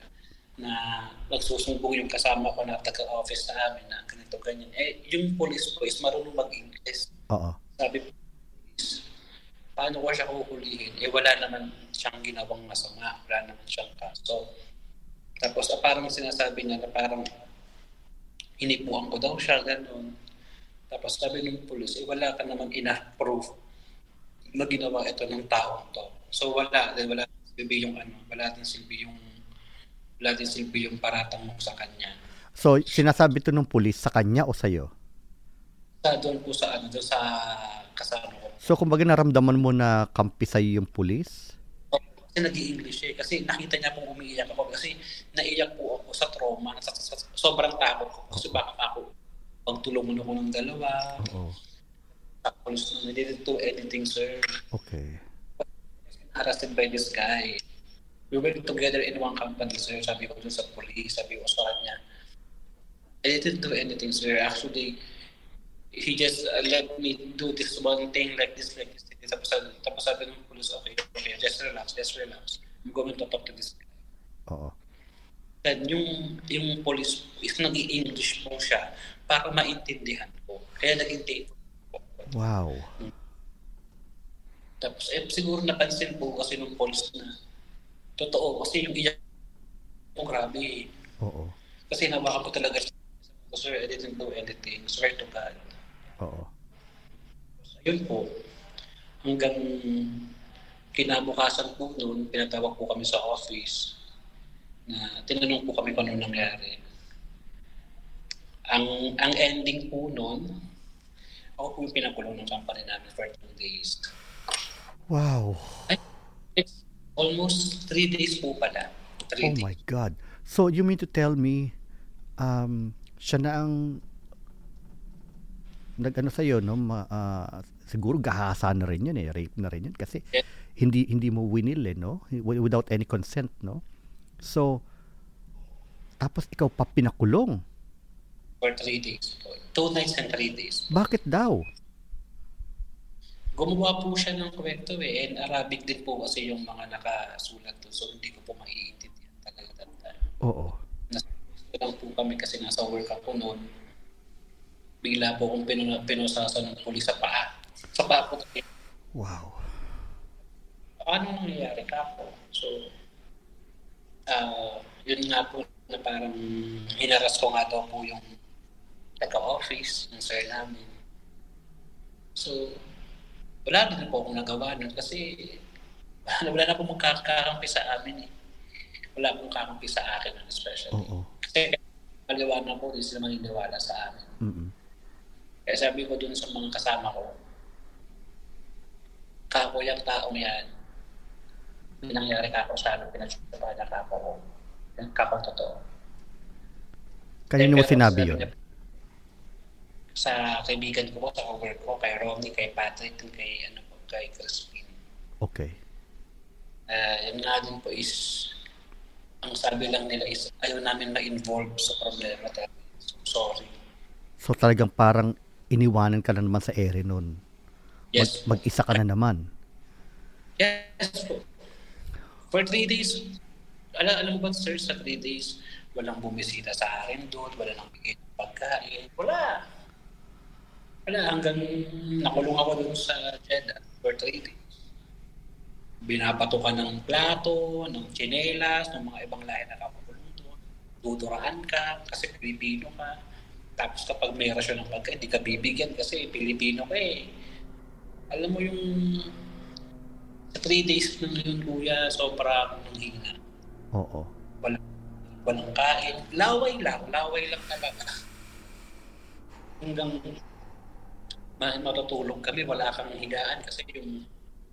na nagsusumbong yung kasama ko na taga-office sa amin na ganito, ganyan. Eh, yung police po is marunong mag-English. Uh-huh. Sabi po, paano ko siya kukulihin? Eh, wala naman siyang ginawang masama. Wala naman siyang kaso. Tapos, parang sinasabi niya na parang hinipuan ko daw siya, gano'n. Tapos, sabi ng police, eh, wala ka naman enough proof na ginawa ito ng taong to. So wala din silbi yung paratang mo sa kanya. So sinasabi to ng pulis sa kanya o sa iyo? Doon sa kasama ko. So kumbaga naramdaman mo na kampi sa iyo yung pulis? Kasi nag-i-English eh. Kasi nakita niya pong umiiyak ako kasi naiyak po ako sa trauma, sa sobrang takot ko kasi baka ako pagtulungan ako ng dalawa. Oo. Tapos I didn't do anything, sir. Okay. Arrested by this guy. We were together in one company, sir. Sabi ko dun sa police, sabi ko sa kanya, I didn't do anything, sir. Actually, he just let me do this one thing like this. Tapos sabi ng police, okay, just relax. I'm going to talk to this guy. Oo. Then yung police, if nag-i-English po siya, para maintindihan ko. Kaya nag-intake po. Wow. Tapos siguro napansin po kasi nung polls na totoo kasi yung iyak po grabe. Oo. Kasi nawakan ko talaga siya. Sir, I didn't do anything. Swear to God. Oo. So, yun po. Hanggang kinabukasan po noon, pinatawag po kami sa office na tinanong po kami kung ano nangyari. Ang ending po noon, ako po yung pinakulong ng company namin for 2 days. Wow. It's almost 3 days po pala. Oh my God. So you mean to tell me siya na ang nag-ano sa'yo, no? Siguro gahasa na rin yun eh. Rape na rin yun kasi yeah. hindi mo winil eh, no? Without any consent, no? So, tapos ikaw pa pinakulong. For 3 days po. 2 nights and 3 days. Bakit daw? Gumawa po siya ng kwento eh, and Arabic din po kasi yung mga nakasulat doon, so hindi ko po maiintindihan talaga. Oo. Nasa lang po kami kasi nasa work ako noon, bigla po akong pinusasan ng pulis sa paa. Sa paa po tayo. Wow. Ano nangyayari ka po? So, yun nga po na parang hinaras ko nga daw po yung taga-office, yung sir namin. So, wala din po akong nagawa nun kasi wala na po magkakampi sa amin eh. Wala pong kakampi sa akin especially. Uh-oh. Kasi kaliwa na po, hindi sila maniniwala sa amin. Mm-hmm. Kaya sabi ko dun sa mga kasama ko, kako yung taong yan, nangyari kako sa amin, pinagsusupan na kako ko. Yung kako totoo. Kanino mo sinabi yun? Sa kaibigan ko po, sa co-work ko, kay Romney, kay Patrick, kay Crispin. Okay. Yun nga din po is, ang sabi lang nila is, ayaw namin ma-involve sa problema. So, sorry. So talagang parang iniwanan ka na naman sa ere nun. Yes. Mag-isa ka na naman. Yes po. For 3 days, alam mo ba sir, sa 3 days, walang bumisita sa akin doon, walang bigay ng pagkain, wala. Wala, hanggang nakulong ako doon sa Jeddah for 3 days. Binapatukan ng plato, ng tsinelas, ng mga ibang lahi na kapakulong doon. Duduraan ka kasi Pilipino ka. Tapos kapag may rasyon ng pagkain, hindi ka bibigyan kasi Pilipino ka eh. Alam mo yung sa 3 days na ngayon, kuya, sobra akong hina. Oo. Walang kain. Laway lang talaga. Hanggang matutulog kami, wala kang higaan kasi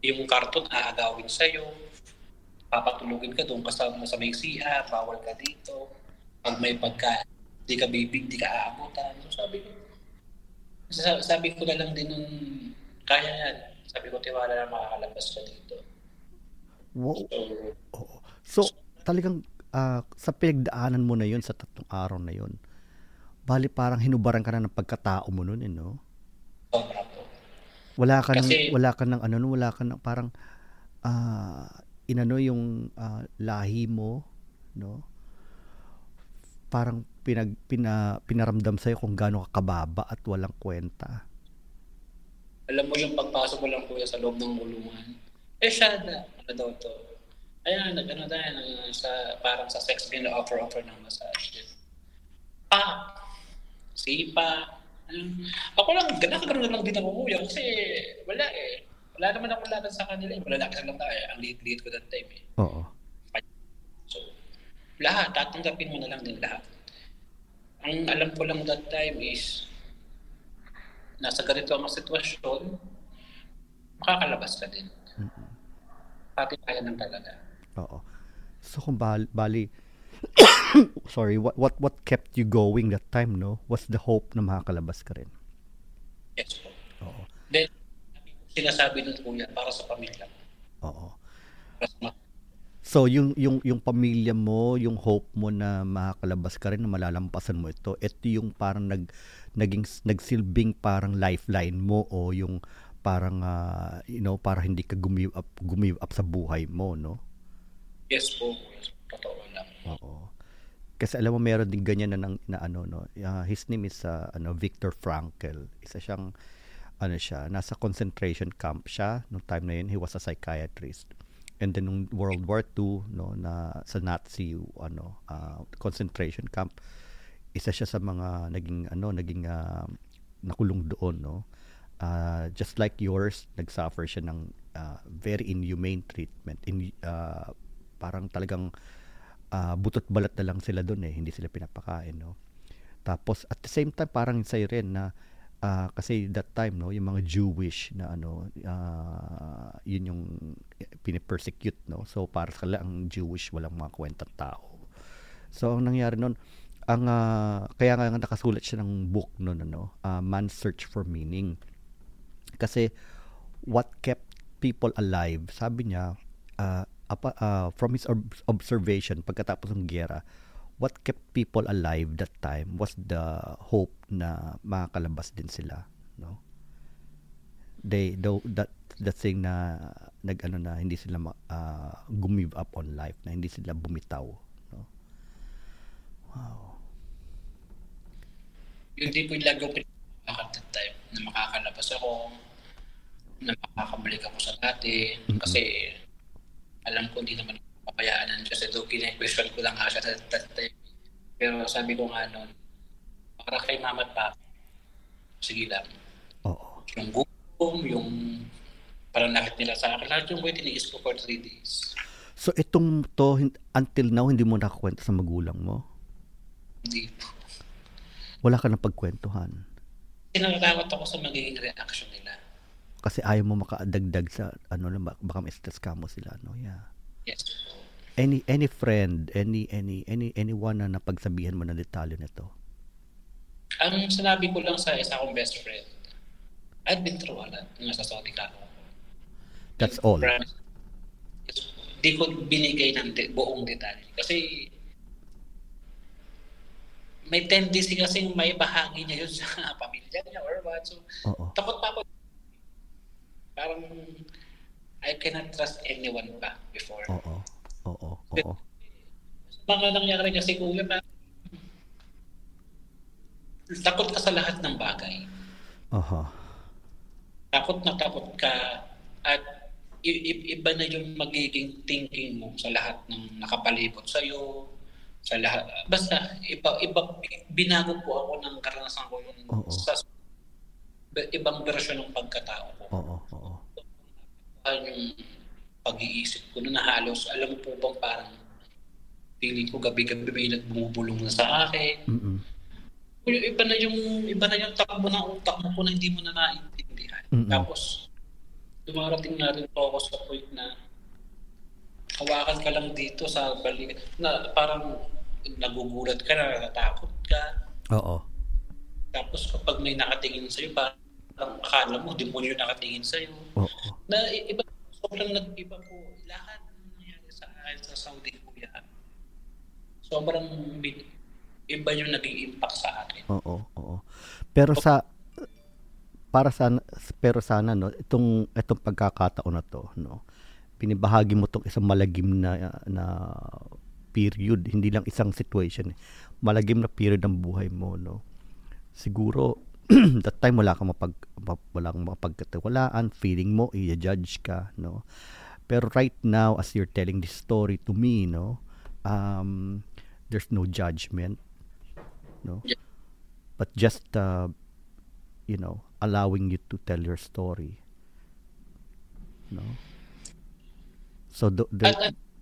yung karton aagawin sa'yo. Papatulogin ka doon kasama sa may siya, bawal ka dito. Pag may pagkain, di ka aabutan. So sabi ko na lang din nun, kaya yan. Sabi ko, tiwala na makakalabas ka dito. Wow. So talagang sa pinagdaanan mo na yun, sa 3 araw na yun, bali parang hinubaran ka na ng pagkatao mo nun, eh, no? Wala ka ng parang inano yung lahi mo, no? Parang pinaramdam sa'yo kung gaano ka kababa at walang kwenta. Alam mo yung pagpasok ko lang, kuya, sa loob ng kulungan. Parang sa sex din, offer ng massage. Sipa. Ako lang, ganun lang din ako, kuya, kasi wala eh. Wala naman akong laban sa kanila eh. Malalaki lang tayo. Ang liit-liit ko that time eh. Oo. So, lahat. Tatanggapin mo na lang din lahat. Ang alam ko lang that time is, nasa ganito ang sitwasyon, makakalabas ka din. Mm-hmm. Pati kaya ng talaga. Oo. So kung bali sorry, what kept you going that time, no? Was the hope na makakalabas ka rin? Yes po. Oo. Then, sinasabi nun po yan, para sa pamilya. Oo. So yung pamilya mo, yung hope mo na makakalabas ka rin, na malalampasan mo ito yung parang nagsilbing parang lifeline mo, o yung parang para hindi ka gumive up sa buhay mo, no? Yes po, totoo lang. Oo. Kasi alam mo, meron din ganyan his name is Viktor Frankl. Isa siyang nasa concentration camp siya noong time na yun. He was a psychiatrist. And then nung World War II, no, na sa Nazi concentration camp, isa siya sa mga naging nakulong doon, no. Just like yours, nagsuffer siya ng very inhumane treatment. Parang talagang butot balat na lang sila doon eh, hindi sila pinapakain, no. Tapos at the same time parang sa'yo rin na kasi that time, no, yung mga Jewish na yun yung pinipersecute, no. So para sa kanila ang Jewish walang mga kwentang tao. So ang nangyari noon, kaya nga nakasulat siya ng book noon, no, Man's Search for Meaning. Kasi what kept people alive, sabi niya, from his observation pagkatapos ng giyera, what kept people alive that time was the hope na makakalabas din sila, no. The thing na na hindi sila gumive up on life, na hindi sila bumitaw, no. Wow. Yung tipo lang yung at that time na makakalabas ako, na makakabalik ako sa dati, kasi alam ko hindi naman papayaan niya sa doon. Kine-question ko lang siya that time. Pero sabi ko nga noon, para kay mama at papa, sige lang. Oo. Yung gutom, yung parang nakit nila sa akin, lahat yung way tiniis ko for 3 days. So itong to, until now, hindi mo nakakwento sa magulang mo? Hindi po. Wala ka na pagkwentuhan? Sinatatakot ako sa magiging reaction nila. Kasi ayaw mo makadagdag sa, baka ma-stress ka mo sila, no? Yeah. Yes. Any friend, anyone na napagsabihan mo ng detalye nito? Ang sinabi ko lang sa isa kong best friend, I've been through a lot nung nasa Saudi Arabia. That's all? Hindi ko binigay ng buong detalye. Kasi may tendency kasing may bahagi niya yun sa pamilya niya or what. So, takot pa ako. Parang I cannot trust anyone pa before. Oo. Mga nangyari kasi kuya, takot ka sa lahat ng bagay. Aha. Takot na takot ka at iba na yung magiging thinking mo sa lahat ng nakapalibot sa'yo, sa lahat. Basta iba binago po ako ng karanasan ko yung sa ibang version ng pagkatao ko. Oo. Yung pag-iisip ko na halos, alam mo po bang parang feeling ko gabi-gabi may nagbubulong na sa akin. Mm-mm. Iba na yung takbo ng utak mo na hindi mo na naiintindihan. Mm-mm. Tapos dumarating na rin po ako sa point na hawakan ka lang dito sa balik na parang nagugulat ka, natatakot ka. Oo. Tapos kapag may nakatingin sa'yo, parang akala mo, demonyo nakatingin sa'yo. Oo. Na iba, sobrang nag-iba po. Lahat nangyari sa Saudi Kuya. Sobrang iba yung naging impact sa akin. Oo. Pero sana no, itong pagkakataon na to, no, pinibahagi mo tong isang malagim na period, hindi lang isang situation, malagim na period ng buhay mo, no. Siguro that time wala kang mapagkatiwalaan, feeling mo i-judge ka, no. Pero right now as you're telling this story to me, no, there's no judgment, no, but just allowing you to tell your story, no. So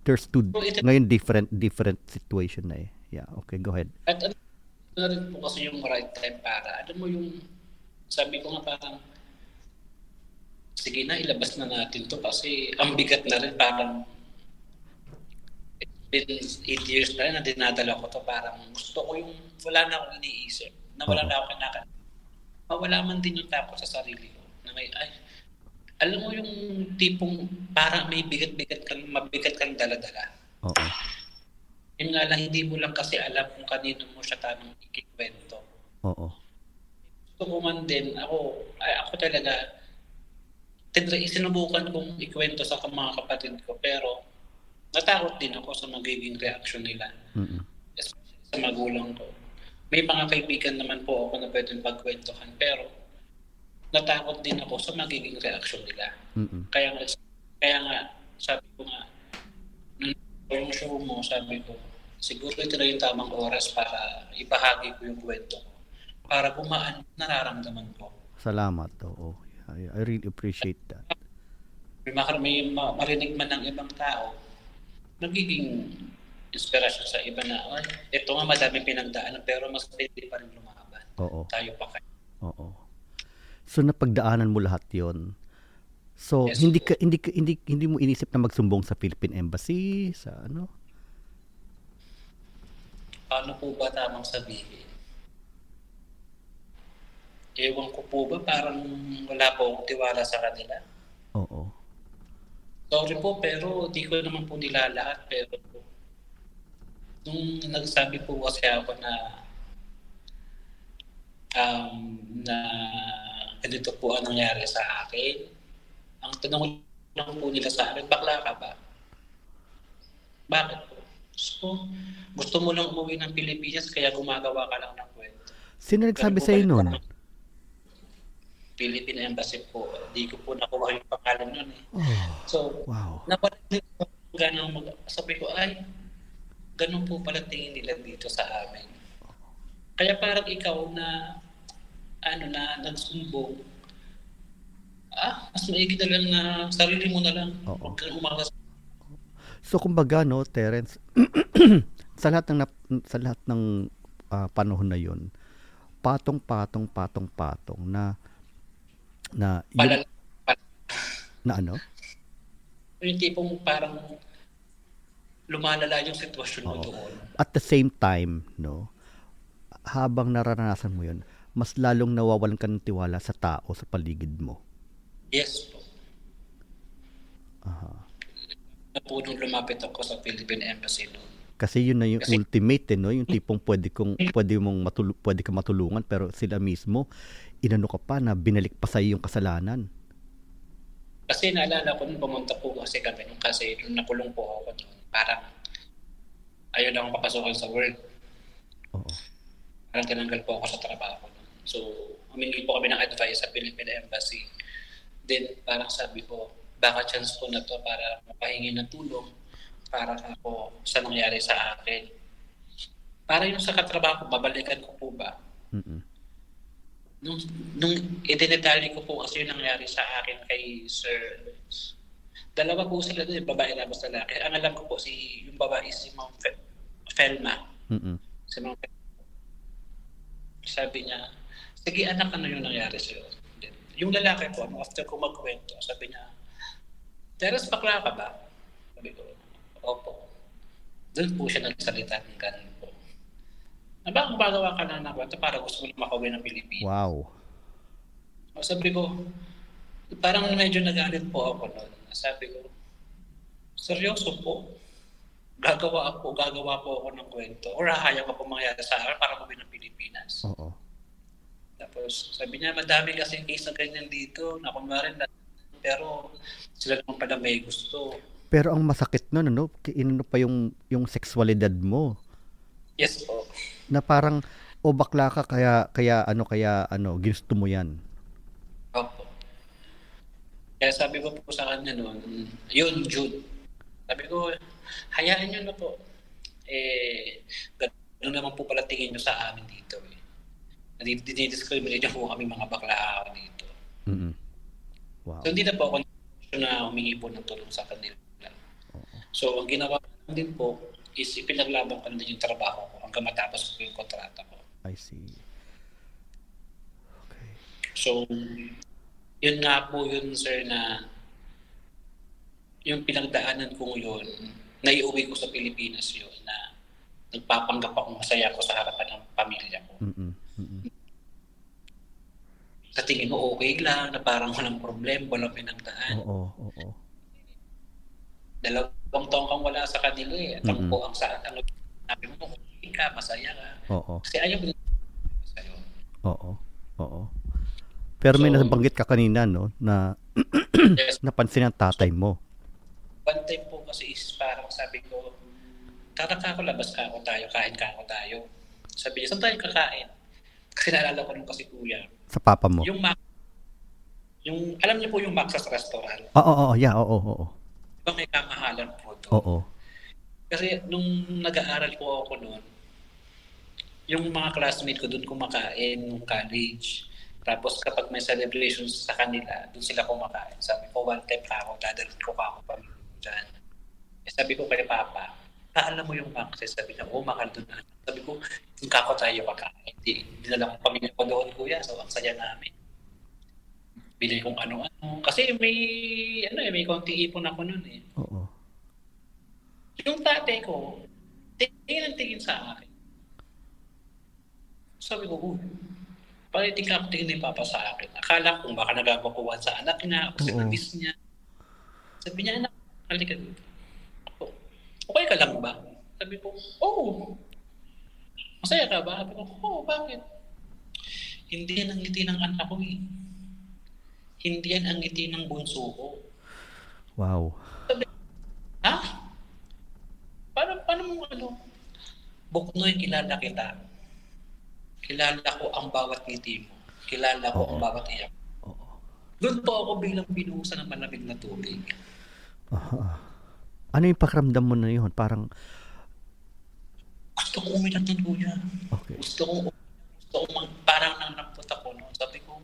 there's two ngayon different situation na eh. Yeah, okay, go ahead. At na rin po kasi yung right time para, alam mo yung sabi ko nga parang sige na, ilabas na natin to kasi ang bigat na rin, parang it's been 8 years na rin na dinadala ko to, parang gusto ko yung wala na akong iniisip, na wala na akong kinakailangan. Mawala man din yung takot sa sarili ko. Na may, alam mo yung tipong parang may mabigat kang dala-dala. Oo. Yun nga lang, hindi mo lang kasi alam kung kanino mo siya tanong ikikwento. Oo. Gusto ko man din, ako talaga, sinubukan kong ikwento sa mga kapatid ko, pero natakot din ako sa magiging reaksyon nila. Mm-hmm. Especially sa magulang ko. May mga kaibigan naman po ako na pwedeng pagkwentuhan, pero natakot din ako sa magiging reaksyon nila. Mm-hmm. Kaya nga, sabi ko nga, nung show mo, sabi ko, siguro ito na yung tamang oras para ibahagi ko yung kwento ko, para bumaan nararamdaman ko. Salamat, oo. I really appreciate that. May marinig man ng ibang tao, nagiging inspirasyon sa iba na, ito nga madaming pinagdaanan pero mas pwede pa rin lumaban. Oo. Tayo pa kayo. Oo. So napagdaanan mo lahat 'yon. So yes, hindi mo inisip na magsumbong sa Philippine Embassy sa ano? Paano po ba tamang sabihin? Ewan ko po ba, parang wala po akong tiwala sa kanila. Oo. Sorry po pero di ko naman po nila lahat, pero nung nagsabi po kasi ako na na ganito po ang nangyari sa akin, ang tanong lang po nila sa akin, bakla ka ba? Bakit po? So, gusto mo lang umuwi ng Pilipinas kaya gumagawa ka lang ng kwento. Sino nagsabi sa'yo nun? Philippine Embassy po. Hindi ko po nakuha yung pangalan nun eh. Oh, so, wow. Napalasin ko gano'ng sabi ko, ganun po pala tingin nila dito sa amin. Kaya parang ikaw na nagsumbong, mas maigit na lang na sarili mo na lang. Huwag kang umakas. So kumbaga no, Terence, sa lahat ng panahon na 'yon, patong na yung, na ano? Yung tipong parang lumalala yung sitwasyon mo doon. At the same time, no, habang nararanasan mo yun, mas lalong nawawalan ka ng tiwala sa tao sa paligid mo. Yes po. Aha. Po nung lumapit ako sa Philippine Embassy noon. Kasi yun na yung ultimate, no, yung tipong pwede ka matulungan pero sila mismo inano ka pa na binalik pa sa iyo yung kasalanan. Kasi naalala ko nung pumunta po kasi kami nung nakulong po ako noon. Parang ayaw na akong papasokan sa work. Oo. Parang tinanggal po ako sa trabaho noon. So, humingi po kami ng advice sa Philippine Embassy. Then, parang sabi ko, baka chance ko na to para mapahingi ng tulong para ako sa nangyari sa akin. Para yung sa katrabaho, babalikan ko po ba? Mm-hmm. Nung itinetali ko po kasi yung nangyari sa akin kay Sir Lawrence, dalawa po sila doon, babae labas na laki. Ang alam ko po, yung babae si Ma'am Felma. Mm-hmm. Si Ma'am Felma. Sabi niya, sige anak, ano yung nangyari sa'yo? Yung lalaki po, after ko magkwento, sabi niya, Teres, bakla ka ba? Sabi ko, opo. Doon po siya nagsalita ng ganun po. Nabang magawa ka na anak, ito para gusto mo na makauwi ng Pilipinas. Wow. O sabi ko, parang medyo nagalit po ako noon. Sabi ko, seryoso po. Gagawa po ako ng kwento or hahayag ako mangyari sa akin para mawin ng Pilipinas. Oo. Tapos sabi niya, madami kasi case ng ganyan dito na kunwari na, pero sila naman pala may gusto. Pero ang masakit nun, ano? Inano pa yung sexualidad mo. Yes po. Na parang, bakla ka kaya ginusto mo yan. Opo. Kaya sabi ko po sa kanya noon, yun, Jude. Sabi ko, hayaan nyo na po. Ganun naman po pala tingin nyo sa amin dito. Dinidiscriminate nyo po kami mga bakla dito. Mm-hmm. Wow. So hindi na po ako na humingi po ng tulong sa kanila. Uh-huh. So ang ginawa ko din po is ipinaglaban ko din yung trabaho ko hanggang matapos ko yung kontrata ko. I see. Okay. So yun nga po yun sir na yung pinagdaanan ko yun, naiuwi ko sa Pilipinas yun na nagpapanggap akong masaya ko sa harapan ng pamilya ko. Mm-hmm. Mm-hmm. Sa tingin mo okay lang, na parang walang problema, walang pinagdaan. Oo. Dalawang taong kang wala sa kanila eh. At ang po ang saan, ang sabi mo, okay ka, masaya ka. Oo. Kasi ayaw mo sa'yo. Oo. Pero may nabanggit ka kanina, no, na yes. Napansin ang tatay mo. One time po kasi is parang sabi ko, tataka ko, labas ka ako tayo, kain ka ako tayo. Sabi niya, saan tayo kakain? Kasi naalala ko nung kasi kuya. Sa papa mo? Yung alam niyo po yung Max's Restaurant. Oo. Diba may kamahalan po to? Oo. Kasi nung nag-aaral po ako noon, yung mga classmate ko doon kumakain nung college. Tapos kapag may celebrations sa kanila, doon sila kumakain. Sabi ko, one time ka ako, dadalhin ko pa ako pa dyan. Sabi ko kay Papa, alam mo yung Maxis? Sabi niya, mahal doon na. Sabi ko, yung kako tayo makain. Dinala ko pamilya ko doon, kuya. So, ang saya namin. Bili kong ano-ano. Kasi may konti ipon ako noon eh. Oo. Yung tatay ko, tingin sa akin. Sabi ko, palitik ni Papa sa akin. Akala ko baka nagabakuhan sa anak niya o sa miss niya. Sabi niya, anak, halika dito. Okay ka lang ba? Sabi ko, oo. Masaya ka ba? Sabi ko, oo, bakit? Hindi yan ang ngiti ng anak ko eh. Hindi yan ang ngiti ng bunso ko. Wow. Sabi, ha? Paano mo ano? Buknoy, kilala kita. Kilala ko ang bawat ngiti mo. Kilala ko ang bawat iyak. Doon po ako bilang binuhusan ng malamig na tubig. Ano yung pakiramdam mo na yun? Parang gusto ko umiyak ng duya. Okay. Gusto ko parang nanampot ako noon. Sabi ko,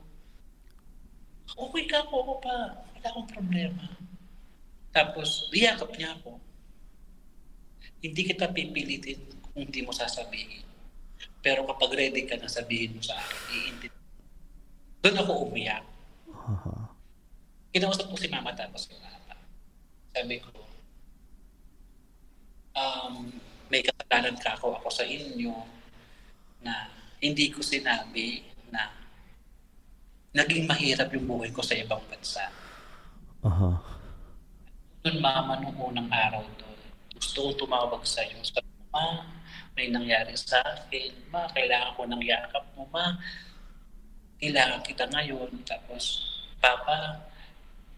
okay ka po ako pa. Wala akong problema. Tapos, yakap niya ako. Hindi kita pipilitin kung hindi mo sasabihin. Pero kapag ready ka na sabihin mo sa akin, iintindihan. Doon ako umiyak. Uh-huh. Kinausap ko si Mama tapos yung Papa. Sabi ko, may kasalanan ka ako sa inyo na hindi ko sinabi na naging mahirap yung buhay ko sa ibang bansa. Uh-huh. Noon Mama, nung unang araw doon, gusto ko tumawag sa'yo. Sabi ko, Ma, may nangyari sa akin. Ma, kailangan ko ng yakap mo. Ma, kailangan kita ngayon. Tapos, Papa,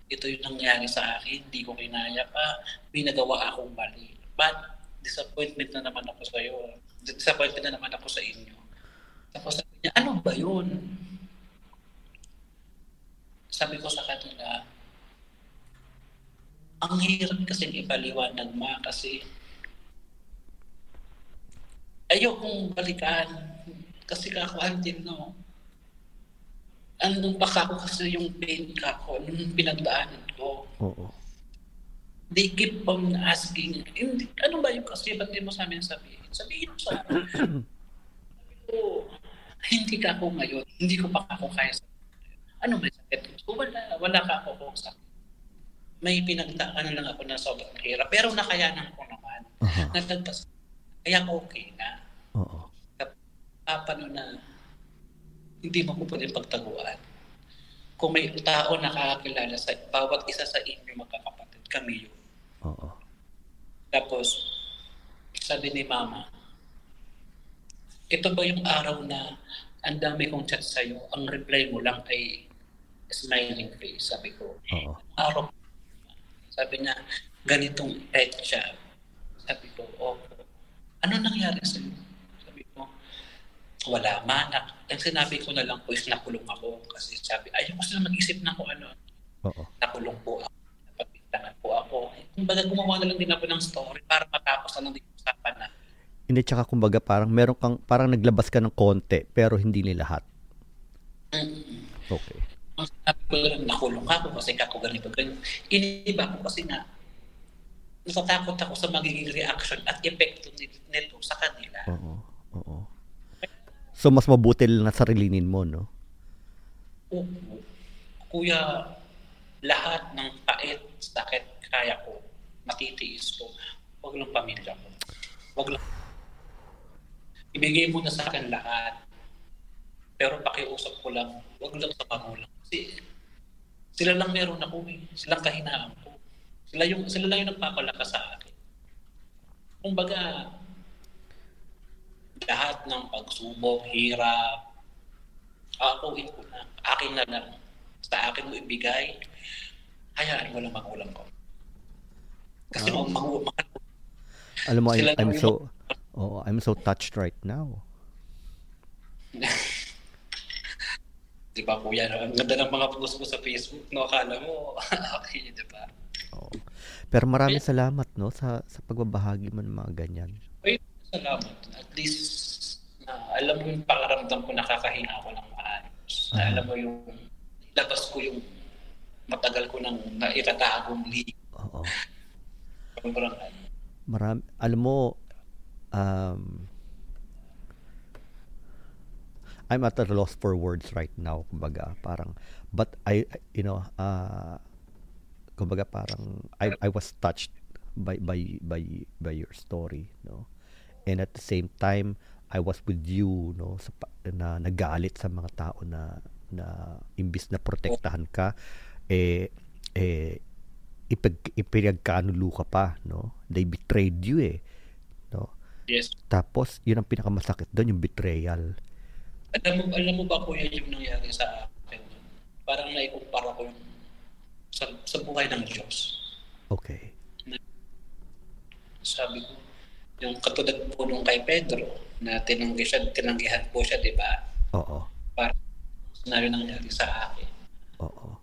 ito yung nangyari sa akin. Hindi ko kinaya pa. May nagawa akong mali. But disappointment na naman ako sa inyo. Tapos sabi niya, ano ba yun? Sabi ko sa kanila, ang hirap kasi ipaliwanag ma kasi ayokong balikan kasi kakuhan din no. Andun pa ako kasi yung pain ko nung pinagdaanan ko. Oo. They keep on asking, ano ba yung kasi, ba't di mo sa amin sabihin? Sabihin mo sa amin. Sabi ko, hindi ka ako ngayon, hindi ko pa ako kaya sa akin. Ano may sakit? So, wala ka ako sa akin. May pinagdaanan lang ako na sobrang hirap, pero nakayanan ko naman. Uh-huh. Nagtagpas, kaya okay na. Oo. Paano na hindi mo po pwedeng pagtaguan. Kung may tao nakakakilala sa bawat isa sa inyo, magkakapatid kami yun. Oo. Tapos, sabi ni Mama, ito ba yung araw na ang dami kong chat sa'yo, ang reply mo lang ay smiling face, sabi ko. Oo. Araw, sabi niya, ganitong type siya. Sabi ko, oh, ano nangyari sa'yo? Sabi ko, wala man. Ang sinabi ko na lang po is nakulong ako kasi sabi, ayaw ko sila mag-isip na kung ano. Oo. Nakulong po ako, napagpintangan po ako. Kumbaga gumawa na lang din ako ng story para matapos na lang din usapan na. Hindi, tsaka kumbaga parang meron kang, parang naglabas ka ng konti pero hindi ni lahat. Mm-hmm. Okay. Ang sinabi ko na lang, nakulong ako kasi kako ganito. Iniba ko kasi na natatakot ako sa magiging reaction at epekto nito sa kanila. Oo, oo. So, mas mabuti lang na sarilinin mo, no? Oo. Kuya, lahat ng pait, sakit, kaya ko, matitiis ko. Huwag lang pamilya ko. Huwag lang. Ibigay mo na sa akin lahat. Pero pakiusap ko lang, huwag lang sa magulang. Kasi sila lang meron ako eh. Silang kahinaan ko. Sila lang yung nagpapalakas sa akin. Kung baga, lahat ng pagsubok, hirap, aawin ko na. Akin na lang. Sa akin mo ibigay, hayaan mo lang magulang ko. Kasi magulang ko. Alam mo, I'm so touched right now. Di ba kuya, ang ganda ng mga post ko sa Facebook, no? Akala mo, okay, di ba? Oo. Pero maraming salamat, no? Sa pagbabahagi mo ng mga ganyan. Wait. Salamat. At least, alam mo yung pakaramdam ko, nakakahinga ko ng maayos. Uh-huh. Alam mo yung, labas ko yung matagal ko nang naitatagong lead. Oo. Alam mo, I'm at a loss for words right now, kumbaga. Parang, but kumbaga parang, I was touched by your story, no? And at the same time, I was with you, no, na nagalit sa mga tao na imbis na protektahan ka, ipinagkanulo ka pa, no? They betrayed you, eh, no? Yes. Tapos, yun ang pinakamasakit doon, yung betrayal. Alam mo ba, kuya, yung nangyari sa akin? Parang naikumpara ko yung sa buhay ng Diyos. Okay. Sabi ko, yung katulad po nung kay Pedro na tinanggihan po siya, di ba? Oo. Parang scenario nangyari sa akin. Oo.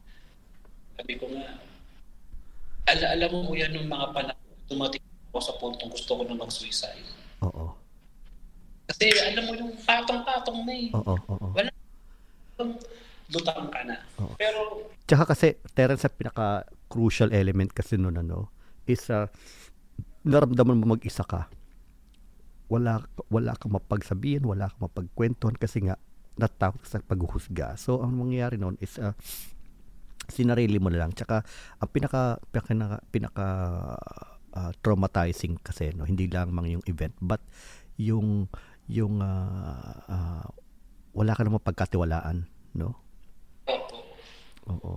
Sabi ko nga, alam mo yan nung mga panahon, dumating ako sa puntong gusto ko na mag-suicide. Oo. Kasi alam mo yung patong-patong na eh. Oo, oo. Wala, lutang ka na. Oo. Pero, tsaka kasi, Terence, sa pinaka-crucial element kasi noon, ano, is naramdaman mo mag-isa ka. Wala kang mapagsabihin, wala kang mapagkwentuhan kasi nga natakot sa paghuhusga. So, ang mangyayari noon is sinarili mo na lang. Tsaka, ang pinaka traumatizing kasi, no? Hindi lang mang yung event, but yung wala ka namang pagkatiwalaan, no? Oo.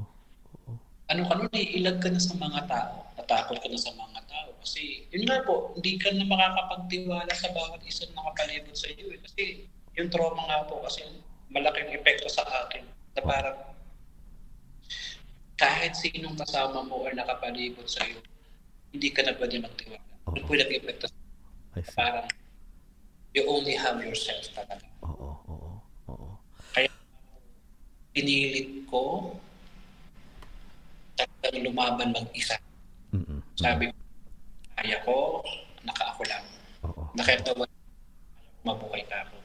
Ano ka nun, ilag ka na sa mga tao. Natakot ka na sa mga tao. Kasi, yun nga po, hindi ka na makakapagtiwala sa bawat isang nakapalibot sa iyo. Kasi, yung trauma nga po, kasi malaking epekto sa akin. Na parang, kahit sinong kasama mo o nakapalibot sa iyo, hindi ka na pwede magtiwala. Ano po yung epekto sa iyo? Parang, you only have yourself talaga. Oo. pinilit ko talagang lumaban mag-isa. Mm-hmm. Sabi ko, kaya ko, naka ako lang. Nakatawa, mabuhay na ako.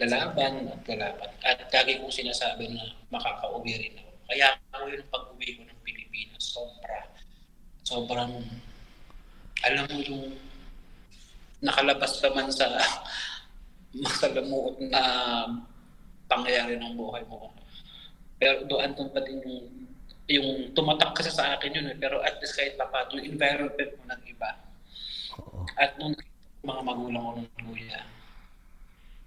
Lalaban at lalaban. At lagi kong sinasabi na makakauwi rin ako. Kaya ako yung pag-uwi ko ng Pilipinas, sobrang, alam mo yung nakalabas naman sa masalamuot na pangyayari ng buhay mo. Pero doon pa din yung tumatak kasi sa akin yun. Pero at least kahit papato, yung environment mo nag-iba. Oo. At nung mga magulang ko ng luya,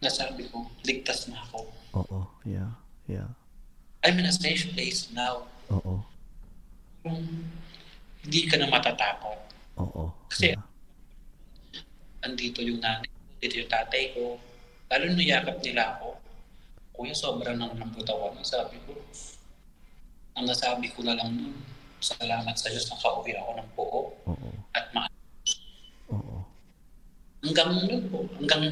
nasabi ko, ligtas na ako. Oo, yeah. I'm in a safe place now. Oo. Hindi ka na matatapon. Oo. Kasi andito yung nanay ko, dito yung tatay ko. Lalo niyakap nila ako. Kuya, sobrang nanglambutawan. Sabi ko, ang nasabi ko na lang nun, salamat sa Diyos, nakauwi ako ng buo. Oo. At maayos. Oo. Hanggang nun po, hanggang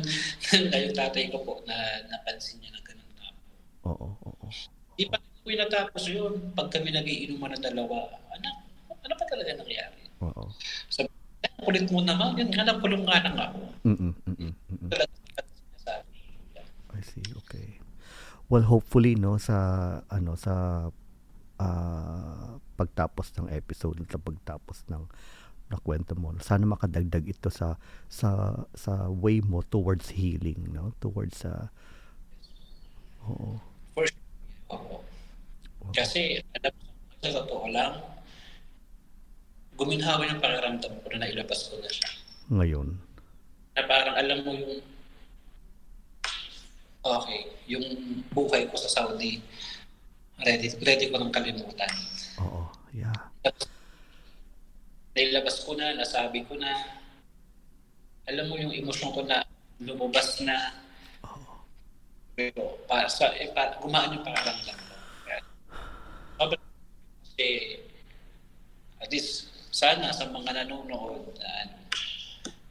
yung tatay ko po, na napansin niya na ganun na po. Oo. Di pa ko yung natapos yun. Pag kami nag-iinuman na dalawa, ano pa talaga nangyari? Oo. Sabi ko, kulit mo naman, yun nga, napulong nga lang ako. Talaga sinasabi. I see, okay. Well, hopefully no sa pagtapos ng episode at pagtapos ng kwento mo, sana makadagdag ito sa way mo towards healing, no, towards oo. For sure. Oo. Okay. Kasi alam ko sa totoo lang guminhawa ng pakiramdam ko na nailabas ko na siya. Ngayon. Na parang alam mo yung okay, yung buhay ko sa Saudi, ready ko nang kalimutan. Oo, yeah. Nailabas ko na, nasabi ko na, alam mo yung emosyon ko na lumabas na. Oo. Pero para gumaan yung pakiramdam ko. Kasi, at least, sana sa mga nanonood,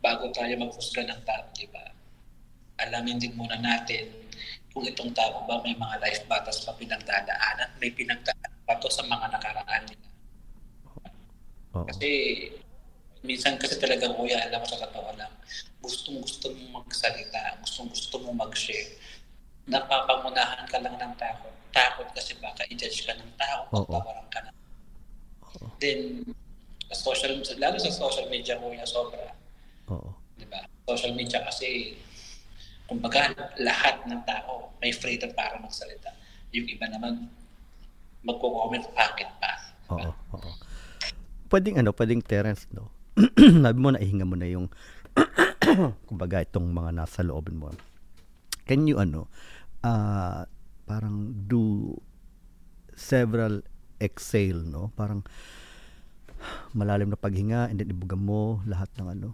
bago tayo maghusga ng tao, di ba? Alamin din muna natin kung itong tao ba may mga life battles pa pinagdadaanan, may pinagdaanan pa to sa mga nakaraan nila. Oh. Kasi minsan kasi talaga kuya, alam mo sa totoo lang, gustong-gusto mong magsalita, gustong-gusto mong mag-share, napapangunahan ka lang ng takot. Takot kasi baka i-judge ka ng tao, pagtawaran ka ng tao. Then, lalo sa social media kuya, sobra. Oo. Diba? Social media kasi kumbaga, lahat ng tao may freedom para magsalita. Yung iba naman, magko-comment bakit pa. Diba? Oo. Pwedeng Terence, no? Sabi mo, naihinga mo na yung kumbaga, itong mga nasa loobin mo. Can you, parang do several exhale, no? Parang malalim na paghinga and then ibuga mo lahat ng ano.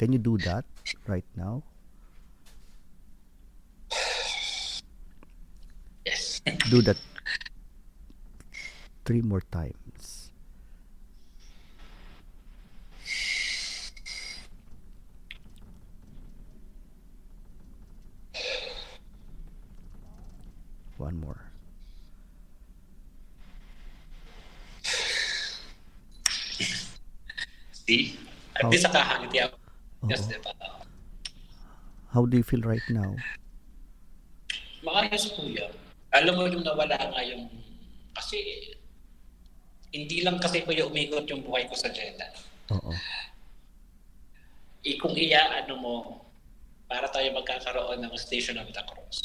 Can you do that right now? Do that 3 more times. One more. See? At least nakahangiti ako. How do you feel right now? Maayos po yan. Alam mo yung nawala nga yung, kasi hindi lang kasi ko yung umikot yung buhay ko sa Jeddah. Oo. Kung iaano mo, para tayo magkakaroon ng Station of the Cross.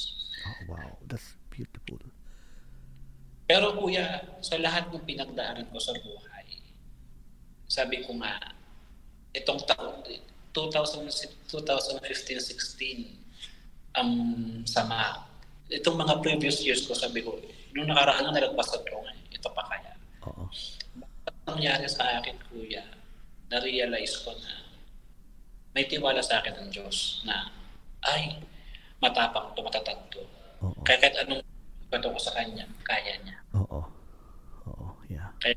Oh, wow, that's beautiful. Pero kuya, sa lahat ng pinagdaanan ko sa buhay, sabi ko nga, itong taon, 2015-16, sama. Itong mga previous years ko, sabi ko, nung nakaraan na nalagpasan ko ngayon, ito pa kaya. Oo. Bakit nangyari sa akin, kuya, na-realize ko na may tiwala sa akin ng Diyos na, ay, matapang to, matatag to. Oo. Kaya kahit anong bato ko sa Kanya, kaya niya. Oo, yeah. Kaya,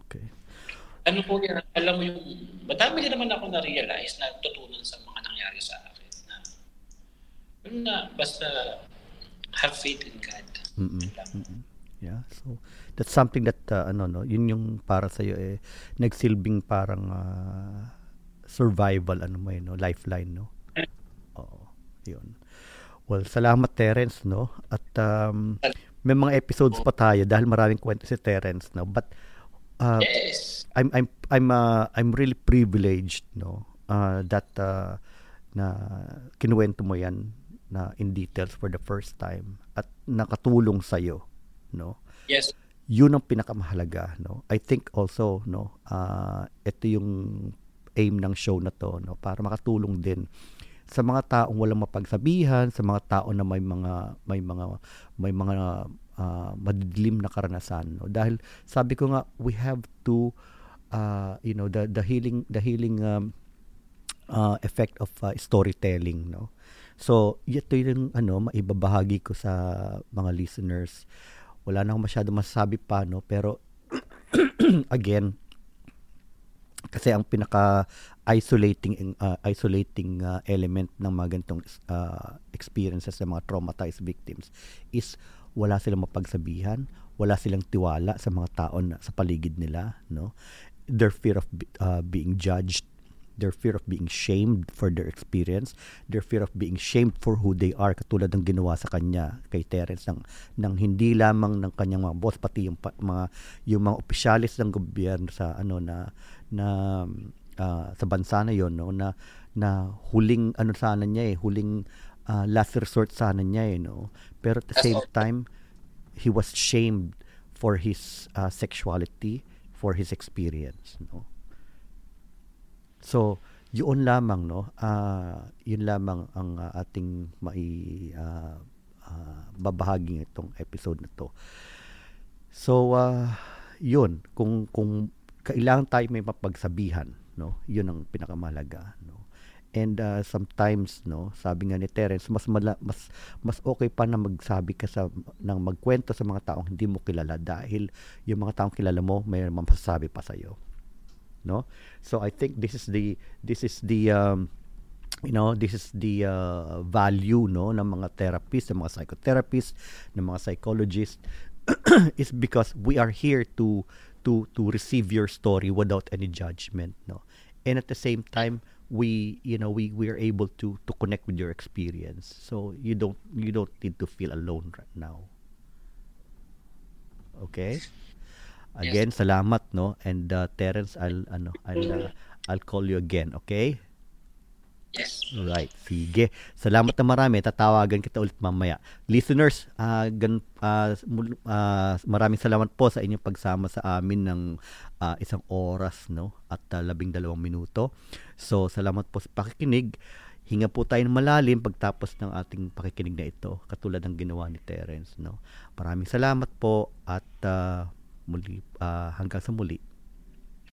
okay. Ano po yan, alam mo yung, madami naman ako na-realize na tutunan sa mga nangyari sa akin. Na basta have faith in God. Mm-mm. Mm-mm. Yeah, so that's something that yun yung para sa iyo eh nagsilbing parang survival lifeline, no. Oo, yun. Well, salamat Terence, no. At may mga episodes pa tayo dahil maraming kwento si Terence, no. But yes. I'm really privileged, no, that na kinuwento mo yan na in details for the first time at nakatulong sa iyo, no. Yes, yun ang pinakamahalaga, no. I think also, no, ito yung aim ng show na to, no, para makatulong din sa mga taong walang mapagsabihan, sa mga tao na may mga madidilim na karanasan, no. Dahil sabi ko nga, we have to the healing effect of storytelling, no. So ito yung maibabahagi ko sa mga listeners. Wala na akong masyado masasabi pa, no, pero again, kasi ang pinaka isolating element ng mga ganitong experiences ng mga traumatized victims is wala silang mapagsabihan, wala silang tiwala sa mga tao sa paligid nila, no. Their fear of being judged, their fear of being shamed for their experience, their fear of being shamed for who they are, katulad ng ginawa sa kanya kay Terence ng hindi lamang ng kanyang mga boss, pati yung mga opisyalis ng gobyerno sa sa bansa na yon, no, na huling sana niya eh, huling last resort sana niya eh, no. Pero at the same time, he was shamed for his sexuality, for his experience, no. So yun lamang, no, yun lamang ang ating babahagi itong episode na to. So yun, kung kailangan tayo may mapagsabihan, no, yun ang pinakamahalaga, no. And sometimes, no, sabi nga ni Terence, mas okay pa na magsabi ka ng magkwento sa mga taong hindi mo kilala, dahil yung mga taong kilala mo may masasabi pa sa iyo, no. So I think this is the value, no, ng mga therapists, ng mga psychotherapists, ng mga psychologists, is because we are here to receive your story without any judgment, no. And at the same time, we are able to connect with your experience, so you don't need to feel alone right now. Okay, again, yes. Salamat, no. And Terence, I'll call you again, okay? Yes. Right. Sige. Salamat na marami. Tatawagan kita ulit mamaya. Listeners, maraming salamat po sa inyong pagsama sa amin ng 1 oras, no, at 12 minuto. So, salamat po sa pakikinig. Hinga po tayo ng malalim pagtapos ng ating pakikinig na ito, katulad ng ginawa ni Terence, no. Maraming salamat po at hanggang sa muli.